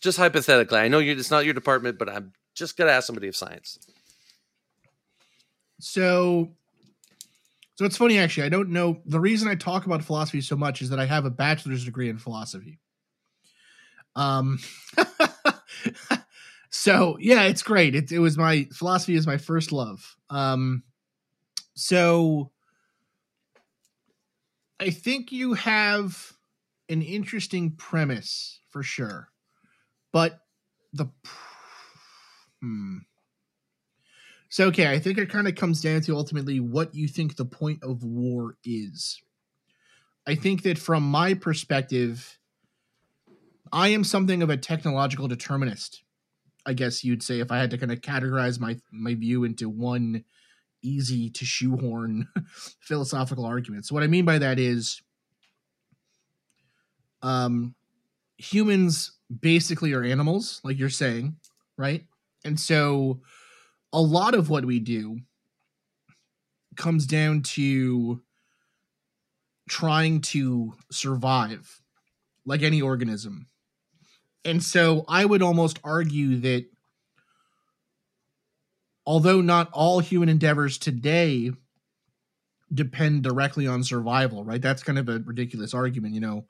Just hypothetically, I know it's not your department, but I'm just going to ask somebody of science. So it's funny, actually, I don't know. The reason I talk about philosophy so much is that I have a bachelor's degree in philosophy. So yeah, it's great. It was my philosophy is my first love. So I think you have an interesting premise for sure, but So, okay. I think it kind of comes down to ultimately what you think the point of war is. I think that from my perspective, I am something of a technological determinist. I guess you'd say if I had to kind of categorize my view into one easy to shoehorn philosophical argument. So what I mean by that is humans basically are animals, like you're saying, right? And so a lot of what we do comes down to trying to survive like any organism. And so I would almost argue that although not all human endeavors today depend directly on survival, right? That's kind of a ridiculous argument, you know.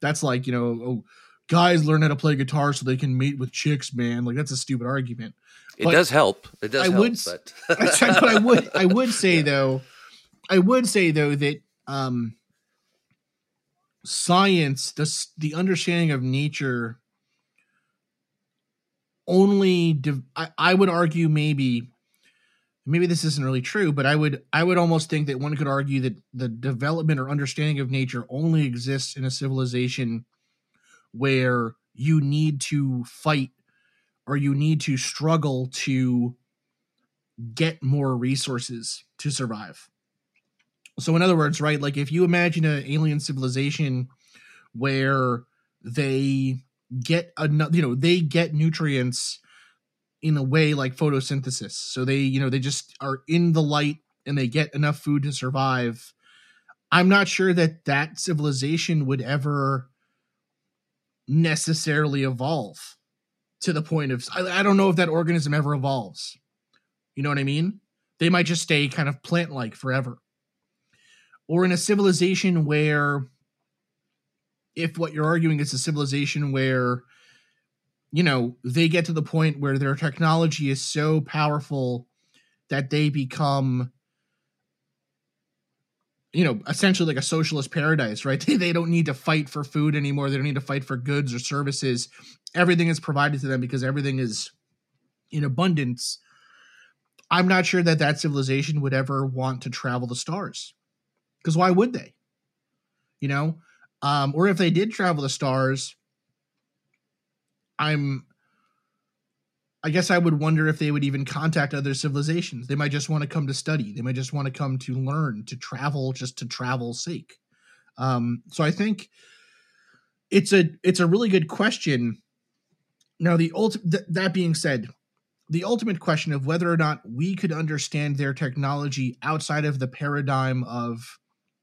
That's like, you know, oh, guys learn how to play guitar so they can mate with chicks, man. Like, that's a stupid argument. But it does help. It does help. I would say though that science, the understanding of nature I would argue maybe this isn't really true, but I would almost think that one could argue that the development or understanding of nature only exists in a civilization where you need to fight or you need to struggle to get more resources to survive. So in other words, right, like if you imagine an alien civilization where they get enough, you know, they get nutrients in a way like photosynthesis. So they, you know, they just are in the light and they get enough food to survive. I'm not sure that civilization would ever necessarily evolve to the point of, I don't know if that organism ever evolves. You know what I mean? They might just stay kind of plant-like forever. Or in a civilization where, if what you're arguing is a civilization where, you know, they get to the point where their technology is so powerful that they become, you know, essentially like a socialist paradise, right? They don't need to fight for food anymore. They don't need to fight for goods or services. Everything is provided to them because everything is in abundance. I'm not sure that civilization would ever want to travel the stars, because why would they? You know? Or if they did travel the stars, I guess I would wonder if they would even contact other civilizations. They might just want to come to study. They might just want to come to learn, to travel, just to travel's sake. So I think it's a really good question. Now, that being said, the ultimate question of whether or not we could understand their technology outside of the paradigm of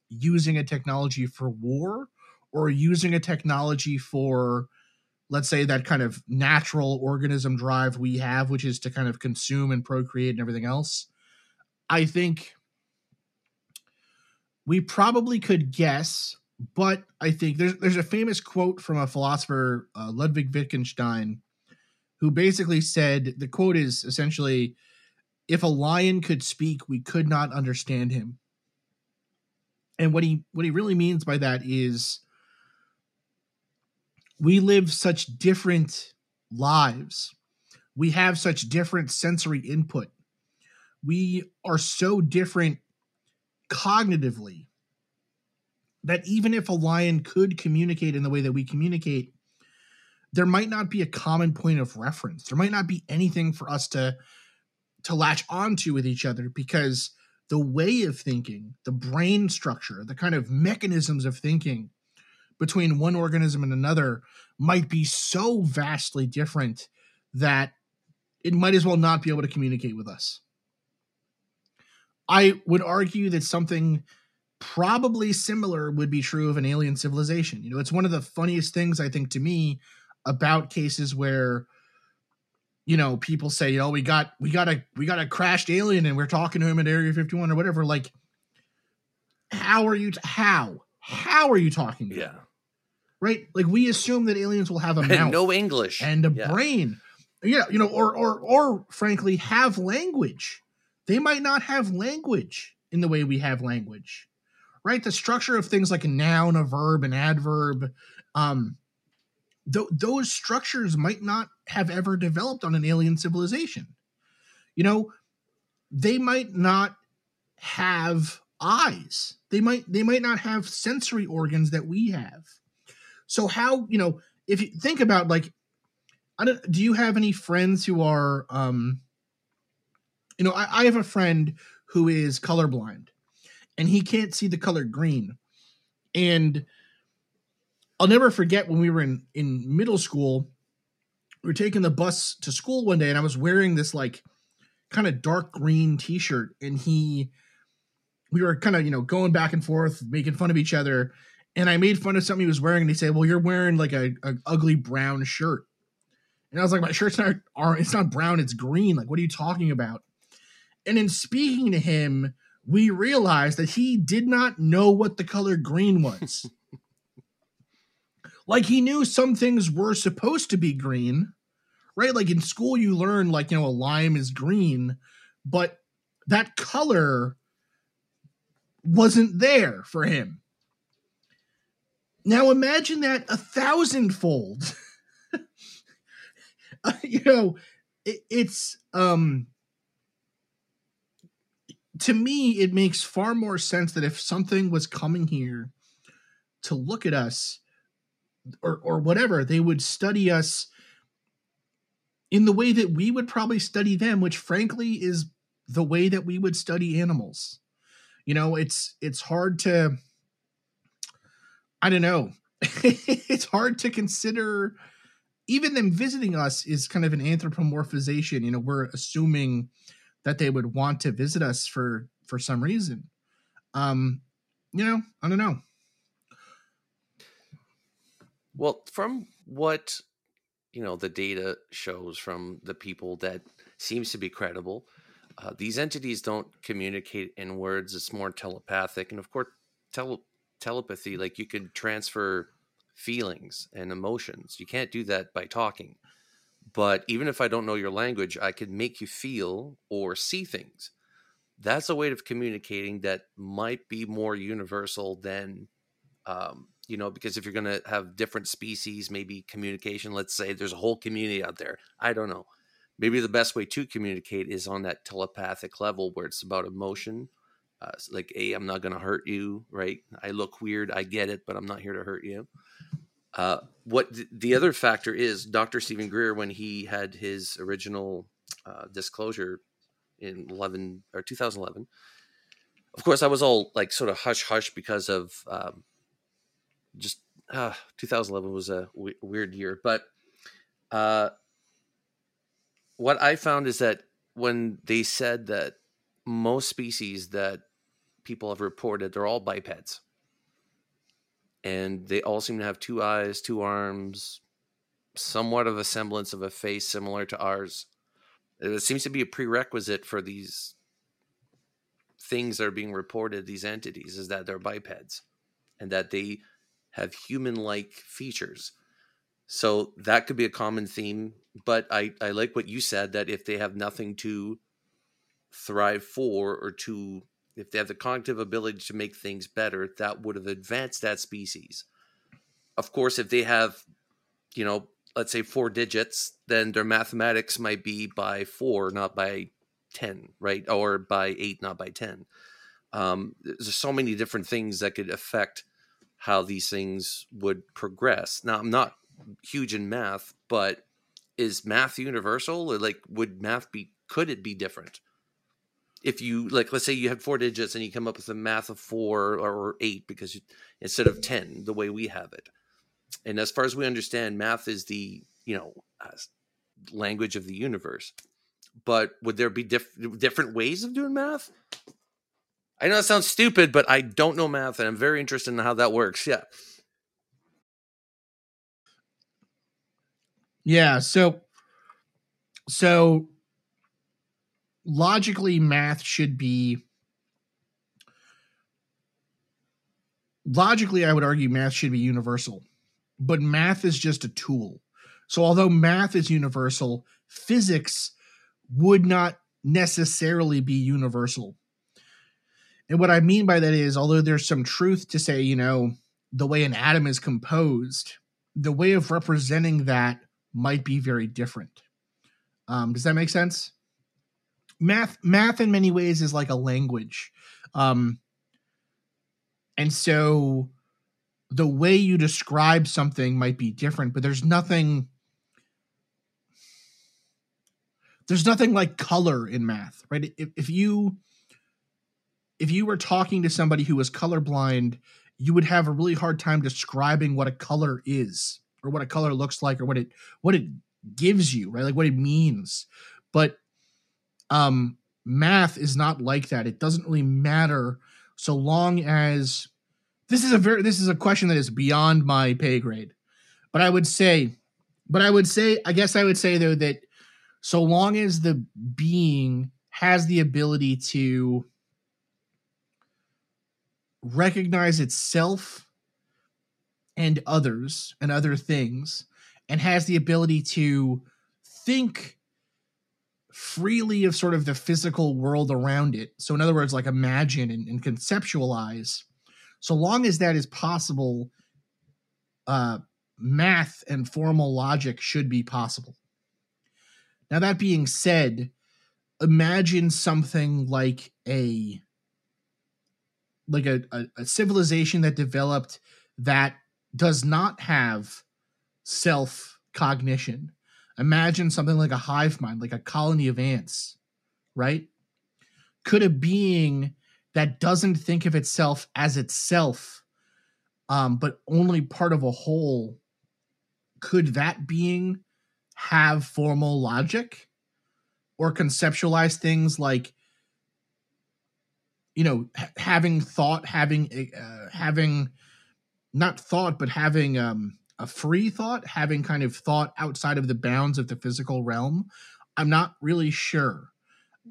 using a technology for war, or using a technology for, let's say, that kind of natural organism drive we have, which is to kind of consume and procreate and everything else. I think we probably could guess, but I think there's a famous quote from a philosopher, Ludwig Wittgenstein, who basically said, the quote is essentially, if a lion could speak, we could not understand him. And what he really means by that is we live such different lives. We have such different sensory input. We are so different cognitively that even if a lion could communicate in the way that we communicate, there might not be a common point of reference. There might not be anything for us to latch onto with each other, because the way of thinking, the brain structure, the kind of mechanisms of thinking between one organism and another might be so vastly different that it might as well not be able to communicate with us. I would argue that something probably similar would be true of an alien civilization. You know, it's one of the funniest things, I think, to me about cases where, you know, people say, you know, we got a crashed alien and we're talking to him at Area 51 or whatever. Like, how are you talking to him? Right? Like, we assume that aliens will have a mouth, no English, and a brain. Yeah, you know, or frankly, have language. They might not have language in the way we have language, right? The structure of things like a noun, a verb, an adverb, those structures might not have ever developed on an alien civilization. You know, they might not have eyes. They might not have sensory organs that we have. So how, you know, if you think about, like, do you have any friends who are, you know, I have a friend who is colorblind, and he can't see the color green. And I'll never forget when we were in middle school, we were taking the bus to school one day, and I was wearing this, like, kind of dark green t-shirt, and we were kind of, you know, going back and forth, making fun of each other. And I made fun of something he was wearing, and he said, well, you're wearing like a ugly brown shirt. And I was like, my shirt's not brown, it's green. Like, what are you talking about? And in speaking to him, we realized that he did not know what the color green was. Like, he knew some things were supposed to be green, right? Like, in school, you learn, like, you know, a lime is green, but that color wasn't there for him. Now, imagine that 1,000-fold. You know, it's... to me, it makes far more sense that if something was coming here to look at us or whatever, they would study us in the way that we would probably study them, which frankly is the way that we would study animals. You know, it's hard to, I don't know. It's hard to consider even them visiting us is kind of an anthropomorphization. You know, we're assuming that they would want to visit us for some reason. You know, I don't know. Well, from what, you know, the data shows from the people that seems to be credible, these entities don't communicate in words. It's more telepathic. And of course, telepathy, like, you could transfer feelings and emotions. You can't do that by talking. But even if I don't know your language, I could make you feel or see things. That's a way of communicating that might be more universal than, you know, because if you're going to have different species, maybe communication, let's say there's a whole community out there. I don't know. Maybe the best way to communicate is on that telepathic level where it's about emotion. Like, hey, I'm not going to hurt you, right? I look weird. I get it, but I'm not here to hurt you. The other factor is Dr. Stephen Greer, when he had his original disclosure in 2011, of course, I was all like sort of hush hush because of 2011 was a weird year. But what I found is that when they said that most species that people have reported, they're all bipeds. And they all seem to have two eyes, two arms, somewhat of a semblance of a face similar to ours. It seems to be a prerequisite for these things that are being reported, these entities, is that they're bipeds and that they have human-like features. So that could be a common theme. But I like what you said, that if they have nothing to thrive for or to If they have the cognitive ability to make things better, that would have advanced that species. Of course, if they have, you know, let's say 4 digits, then their mathematics might be by 4, not by 10, right? Or by 8, not by 10. There's so many different things that could affect how these things would progress. Now, I'm not huge in math, but is math universal? Like, would math be, could it be different? If you, like, let's say you had 4 digits and you come up with a math of 4 or 8 because you, instead of 10, the way we have it. And as far as we understand, math is the, you know, language of the universe. But would there be different ways of doing math? I know it sounds stupid, but I don't know math, and I'm very interested in how that works. Yeah. Yeah. So logically, math should be, logically, I would argue math should be universal, but math is just a tool. So although math is universal, physics would not necessarily be universal. And what I mean by that is, although there's some truth to say, you know, the way an atom is composed, the way of representing that might be very different. Does that make sense? Math in many ways is like a language. And so the way you describe something might be different, but there's nothing like color in math, right? If you were talking to somebody who was colorblind, you would have a really hard time describing what a color is or what a color looks like or what it gives you, right? Like what it means. But math is not like that. It doesn't really matter so long as this is a question that is beyond my pay grade. But I would say though that so long as the being has the ability to recognize itself and others and other things, and has the ability to think freely of sort of the physical world around it. So in other words, like imagine and conceptualize. So long as that is possible, math and formal logic should be possible. Now, that being said, imagine something like a civilization that developed that does not have self-cognition. Imagine something like a hive mind, like a colony of ants, right? Could a being that doesn't think of itself as itself, but only part of a whole, could that being have formal logic or conceptualize things like, you know, having a free thought, having kind of thought outside of the bounds of the physical realm? I'm not really sure.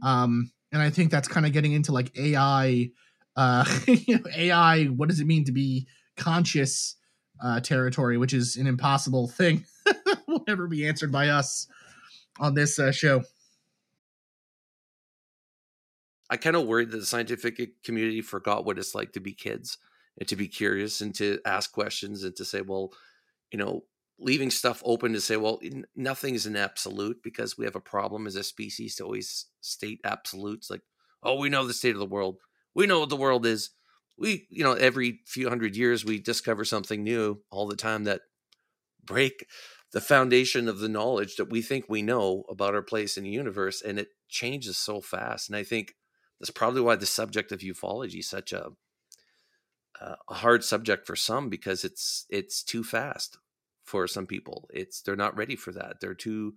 And I think that's kind of getting into like AI, AI, what does it mean to be conscious territory, which is an impossible thing. Will never be answered by us on this show. I kind of worried that the scientific community forgot what it's like to be kids and to be curious and to ask questions and to say, well, you know, leaving stuff open to say, well, nothing is an absolute, because we have a problem as a species to always state absolutes like, oh, we know the state of the world. We know what the world is. We, you know, every few hundred years, we discover something new all the time that break the foundation of the knowledge that we think we know about our place in the universe. And it changes so fast. And I think that's probably why the subject of ufology is such a hard subject for some, because it's too fast for some people. They're not ready for that. They're too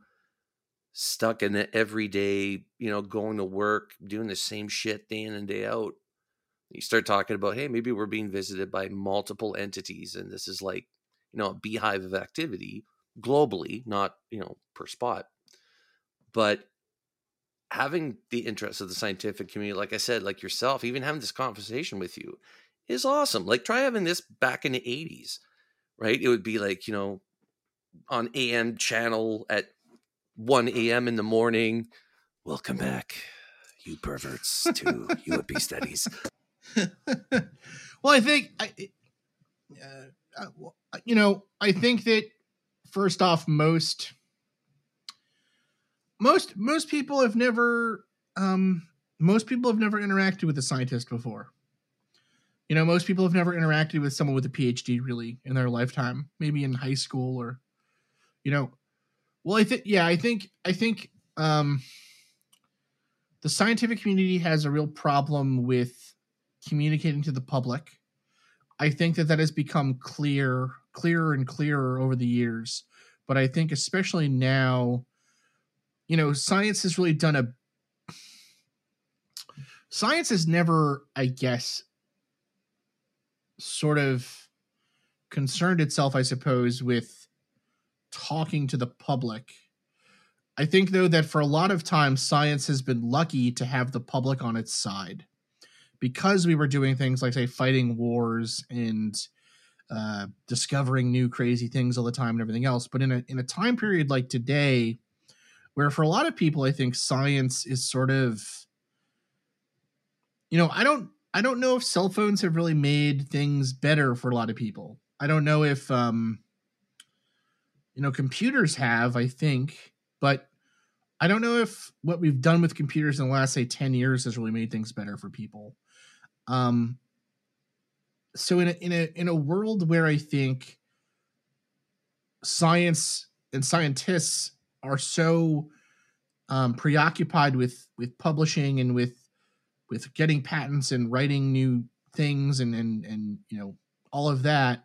stuck in the everyday, you know, going to work, doing the same shit day in and day out. You start talking about, hey, maybe we're being visited by multiple entities, and this is like, you know, a beehive of activity globally, not, you know, per spot, but having the interest of the scientific community, like I said, like yourself, even having this conversation with you is awesome. Like, try having this back in the 80s, right? It would be like, you know, on AM channel at 1 AM in the morning, welcome back. you perverts to UAP studies. Well, I think, I think that first off, most people have never, interacted with a scientist before. You know, most people have never interacted with someone with a PhD really in their lifetime, maybe in high school or, you know, well, I think the scientific community has a real problem with communicating to the public. I think that has become clearer and clearer over the years. But I think especially now, you know, science has never, I guess, sort of concerned itself, I suppose, with talking to the public. I think, though, that for a lot of time, science has been lucky to have the public on its side. Because we were doing things like, say, fighting wars and discovering new crazy things all the time and everything else. But in a time period like today, where for a lot of people, I think science is sort of, you know, I don't know if cell phones have really made things better for a lot of people. I don't know if, computers have, I think, but I don't know if what we've done with computers in the last, say, 10 years has really made things better for people. So in a world where I think science and scientists are so preoccupied with publishing and with getting patents and writing new things and you know, all of that,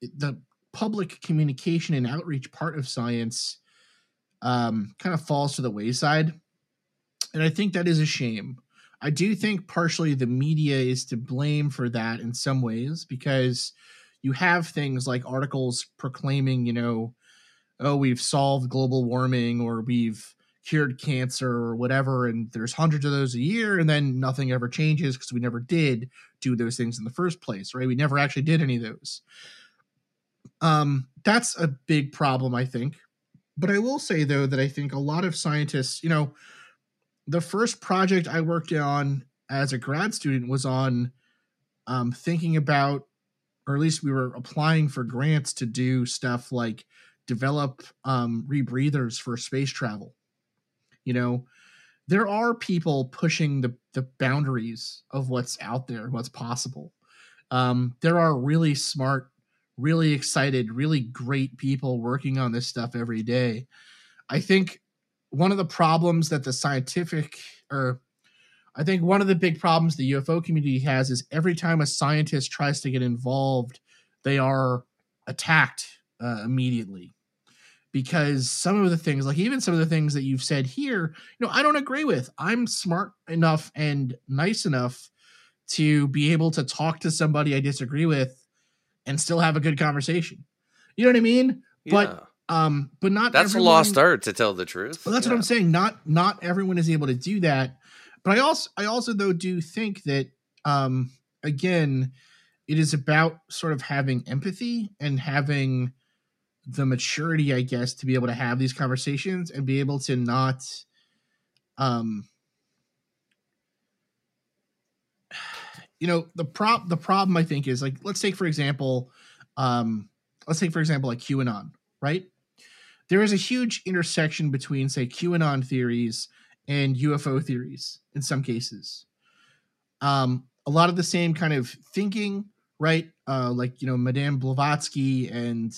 the public communication and outreach part of science kind of falls to the wayside. And I think that is a shame. I do think partially the media is to blame for that in some ways, because you have things like articles proclaiming, you know, oh, we've solved global warming or we've cured cancer or whatever. And there's hundreds of those a year. And then nothing ever changes because we never did do those things in the first place, right? We never actually did any of those. That's a big problem, I think. But I will say, though, that I think a lot of scientists, you know, the first project I worked on as a grad student was on thinking about, or at least we were applying for grants to do stuff like develop rebreathers for space travel. You know, there are people pushing the boundaries of what's out there, what's possible. There are really smart, really excited, really great people working on this stuff every day. I think one of the big problems the UFO community has is every time a scientist tries to get involved, they are attacked immediately. Because some of the things, like even some of the things that you've said here, you know, I don't agree with. I'm smart enough and nice enough to be able to talk to somebody I disagree with and still have a good conversation. You know what I mean? Yeah. But not that's everyone, a lost art, to tell the truth. Well, that's what I'm saying. Not everyone is able to do that. But I also though do think that again, it is about sort of having empathy and having the maturity, I guess, to be able to have these conversations and be able to not, the problem I think is, like, let's take for example, like QAnon, right? There is a huge intersection between, say, QAnon theories and UFO theories in some cases. A lot of the same kind of thinking, right? Like, you know, Madame Blavatsky and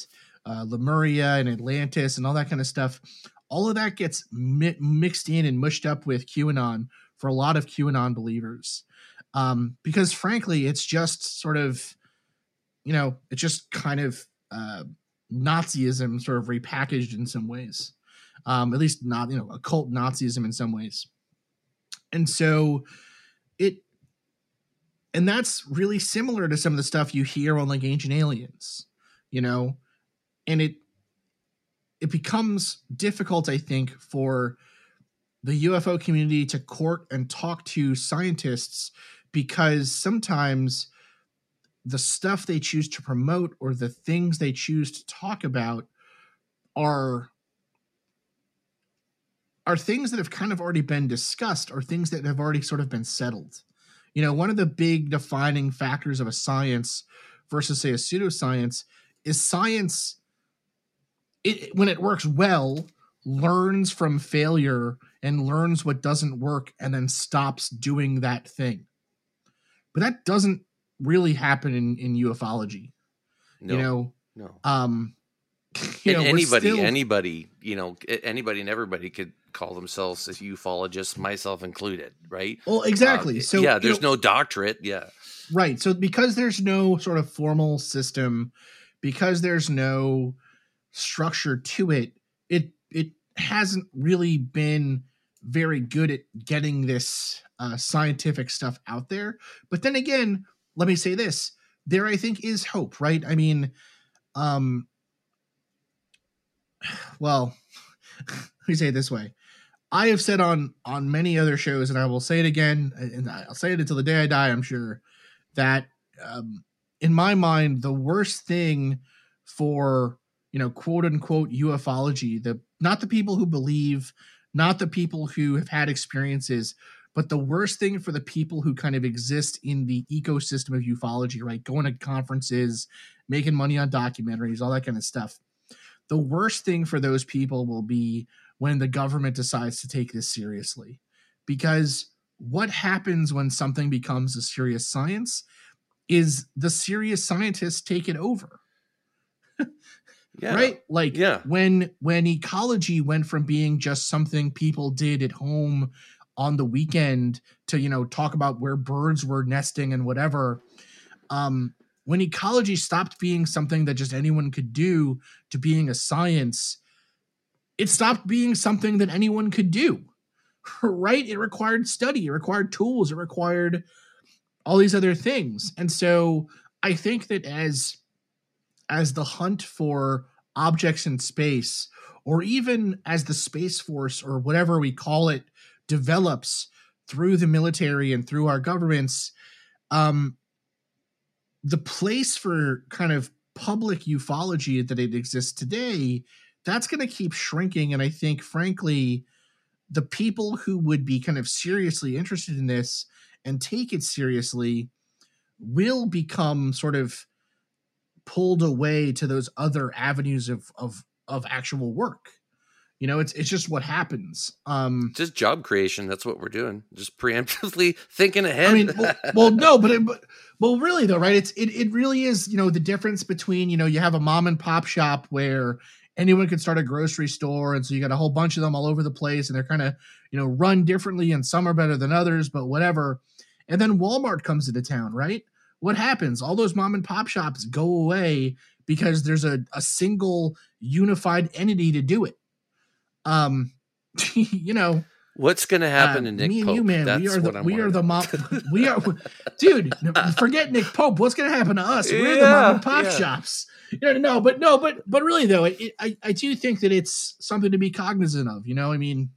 Lemuria and Atlantis and all that kind of stuff. All of that gets mixed in and mushed up with QAnon for a lot of QAnon believers. Because frankly, it's just sort of, you know, it's just kind of Nazism sort of repackaged in some ways, at least not, you know, occult Nazism in some ways. And so and that's really similar to some of the stuff you hear on, like, Ancient Aliens, you know. And it becomes difficult, I think, for the UFO community to court and talk to scientists, because sometimes the stuff they choose to promote or the things they choose to talk about are are things that have kind of already been discussed or things that have already sort of been settled. You know, one of the big defining factors of a science versus, say, a pseudoscience is science, when it works well, learns from failure and learns what doesn't work and then stops doing that thing. But that doesn't really happen in ufology. No, you know? No. Anybody and everybody could call themselves a ufologist, myself included, right? Well, exactly. So yeah, there's no doctorate. Yeah. Right. So because there's no sort of formal system, because there's no structure to it, it hasn't really been very good at getting this scientific stuff out there. But then again, let me say this, there, I think, is hope, right? I mean, let me say it this way. I have said on many other shows, and I will say it again, and I'll say it until the day I die, I'm sure, that in my mind, the worst thing for, you know, quote unquote ufology, not the people who believe, not the people who have had experiences, but the worst thing for the people who kind of exist in the ecosystem of ufology, right? Going to conferences, making money on documentaries, all that kind of stuff. The worst thing for those people will be when the government decides to take this seriously, because what happens when something becomes a serious science is the serious scientists take it over. Yeah. Right? Like when ecology went from being just something people did at home on the weekend to, you know, talk about where birds were nesting and whatever, when ecology stopped being something that just anyone could do to being a science, it stopped being something that anyone could do, right? It required study, it required tools, it required all these other things. And so I think that as the hunt for objects in space, or even as the Space Force or whatever we call it develops through the military and through our governments, the place for kind of public ufology that it exists today, that's going to keep shrinking. And I think, frankly, the people who would be kind of seriously interested in this and take it seriously will become sort of pulled away to those other avenues of actual work. You know, it's just what happens. Just job creation. That's what we're doing. Just preemptively thinking ahead. I mean, well, really though, right? It really is, you know, the difference between, you know, you have a mom and pop shop where anyone can start a grocery store. And so you got a whole bunch of them all over the place and they're kind of, you know, run differently and some are better than others, but whatever. And then Walmart comes into town, right? What happens? All those mom and pop shops go away because there's a single unified entity to do it. You know, what's going to happen to Nick Pope? Me and Pope, you, man, we are the mom. Dude, forget Nick Pope. What's going to happen to us? We're the mom and pop shops. You know, but really though, I do think that it's something to be cognizant of, you know, I mean,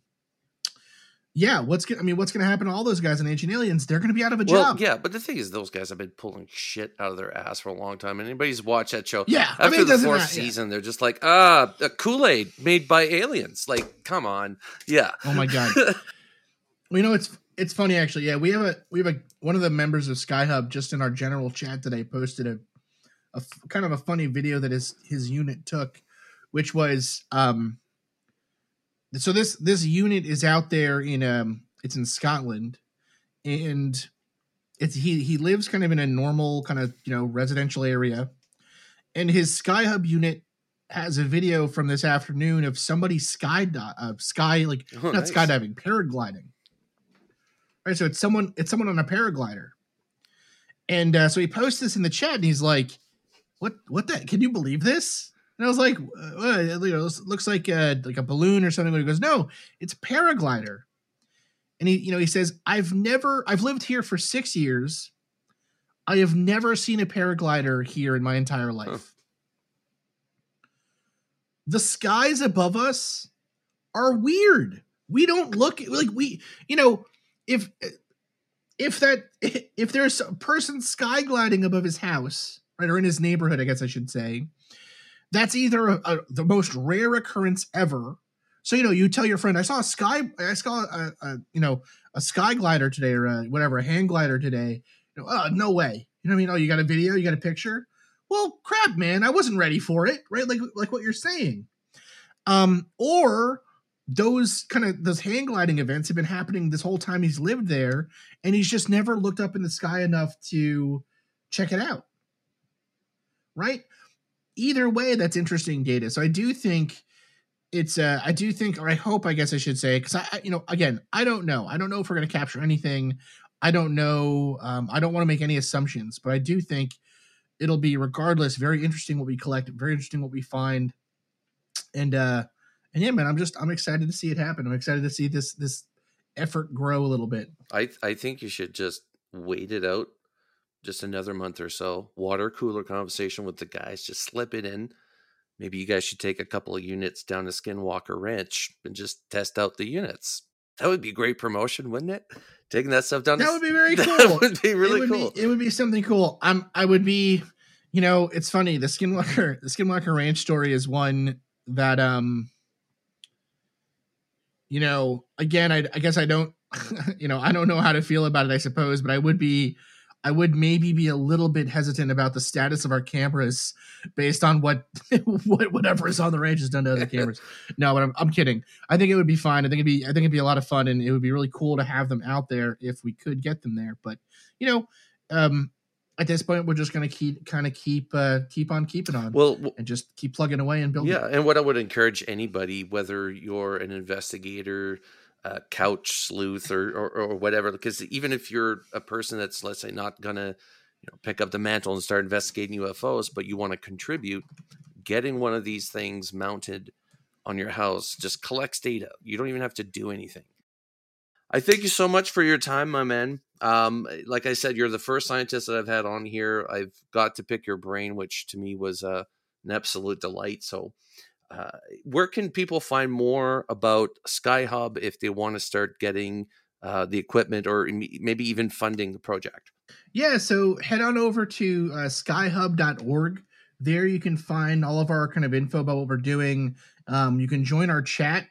yeah, what's going to happen to all those guys in Ancient Aliens? They're going to be out of a job. Yeah, but the thing is, those guys have been pulling shit out of their ass for a long time. And anybody's watched that show. Yeah, after the fourth season, they're just like, a Kool-Aid made by aliens. Like, come on, yeah. Oh my god. You know, it's funny actually. Yeah, we have one of the members of SkyHub just in our general chat today posted a kind of a funny video that his unit took, which was so this unit is out there in it's in Scotland, and it's he lives kind of in a normal kind of, you know, residential area, and his SkyHub unit has a video from this afternoon of somebody paragliding. All right, so it's someone on a paraglider, and so he posts this in the chat and he's like, what the, can you believe this? And I was like, you know, this looks like a balloon or something. But he goes, no, it's paraglider. And he says, I've lived here for 6 years. I have never seen a paraglider here in my entire life. The skies above us are weird. We don't look like if there's a person sky gliding above his house, right, or in his neighborhood, I guess I should say, that's either the most rare occurrence ever, So, you know, you tell your friend, I saw a sky glider today or a hand glider today. You know, oh, no way. You know what I mean? Oh, you got a video, you got a picture. Well, crap, man, I wasn't ready for it. Right. Like what you're saying. Or those hand gliding events have been happening this whole time he's lived there, and he's just never looked up in the sky enough to check it out. Right. Either way, that's interesting data. So I do think I hope I should say, because I don't know. I don't know if we're going to capture anything. I don't know. I don't want to make any assumptions, but I do think it'll be, regardless, very interesting what we collect, very interesting what we find. And yeah, man, I'm excited to see it happen. I'm excited to see this effort grow a little bit. I think you should just wait it out just another month or so. Water cooler conversation with the guys, just slip it in. Maybe you guys should take a couple of units down to Skinwalker Ranch and just test out the units. That would be great promotion, wouldn't it? Taking that stuff down. That would be very cool. That would be really cool. It would be something cool. I would be, you know, it's funny. The Skinwalker Ranch story is one that, you know, again, I guess I don't, you know, I don't know how to feel about it, I suppose, but I would maybe be a little bit hesitant about the status of our cameras based on whatever is on the range has done to other cameras. No, but I'm kidding. I think it would be fine. I think it'd be a lot of fun, and it would be really cool to have them out there if we could get them there. But, you know, at this point, we're just going to keep on keeping on, and just keep plugging away and building. Yeah. And what I would encourage anybody, whether you're an investigator, couch sleuth or whatever, because even if you're a person that's, let's say, not gonna, you know, pick up the mantle and start investigating UFOs, but you want to contribute, getting one of these things mounted on your house just collects data. You don't even have to do anything. I thank you so much for your time, my man. Like I said, you're the first scientist that I've had on here. I've got to pick your brain, which to me was an absolute delight. So where can people find more about SkyHub if they want to start getting the equipment or maybe even funding the project? Yeah, so head on over to skyhub.org. There you can find all of our kind of info about what we're doing. You can join our chat,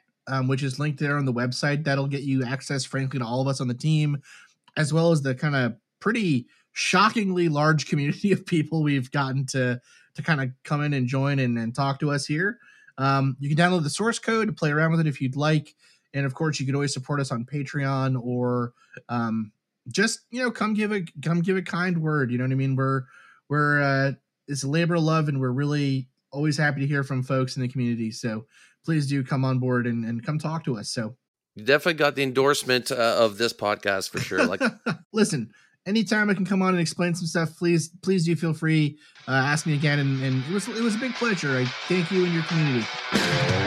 which is linked there on the website. That'll get you access, frankly, to all of us on the team, as well as the kind of pretty shockingly large community of people we've gotten to kind of come in and join and talk to us here. You can download the source code, play around with it if you'd like. And of course, you can always support us on Patreon or just, you know, come give a kind word. You know what I mean? We're it's a labor of love, and we're really always happy to hear from folks in the community. So please do come on board and come talk to us. So you definitely got the endorsement of this podcast for sure. Like, listen, anytime I can come on and explain some stuff, please do feel free. Ask me again. And it was a big pleasure. I thank you and your community.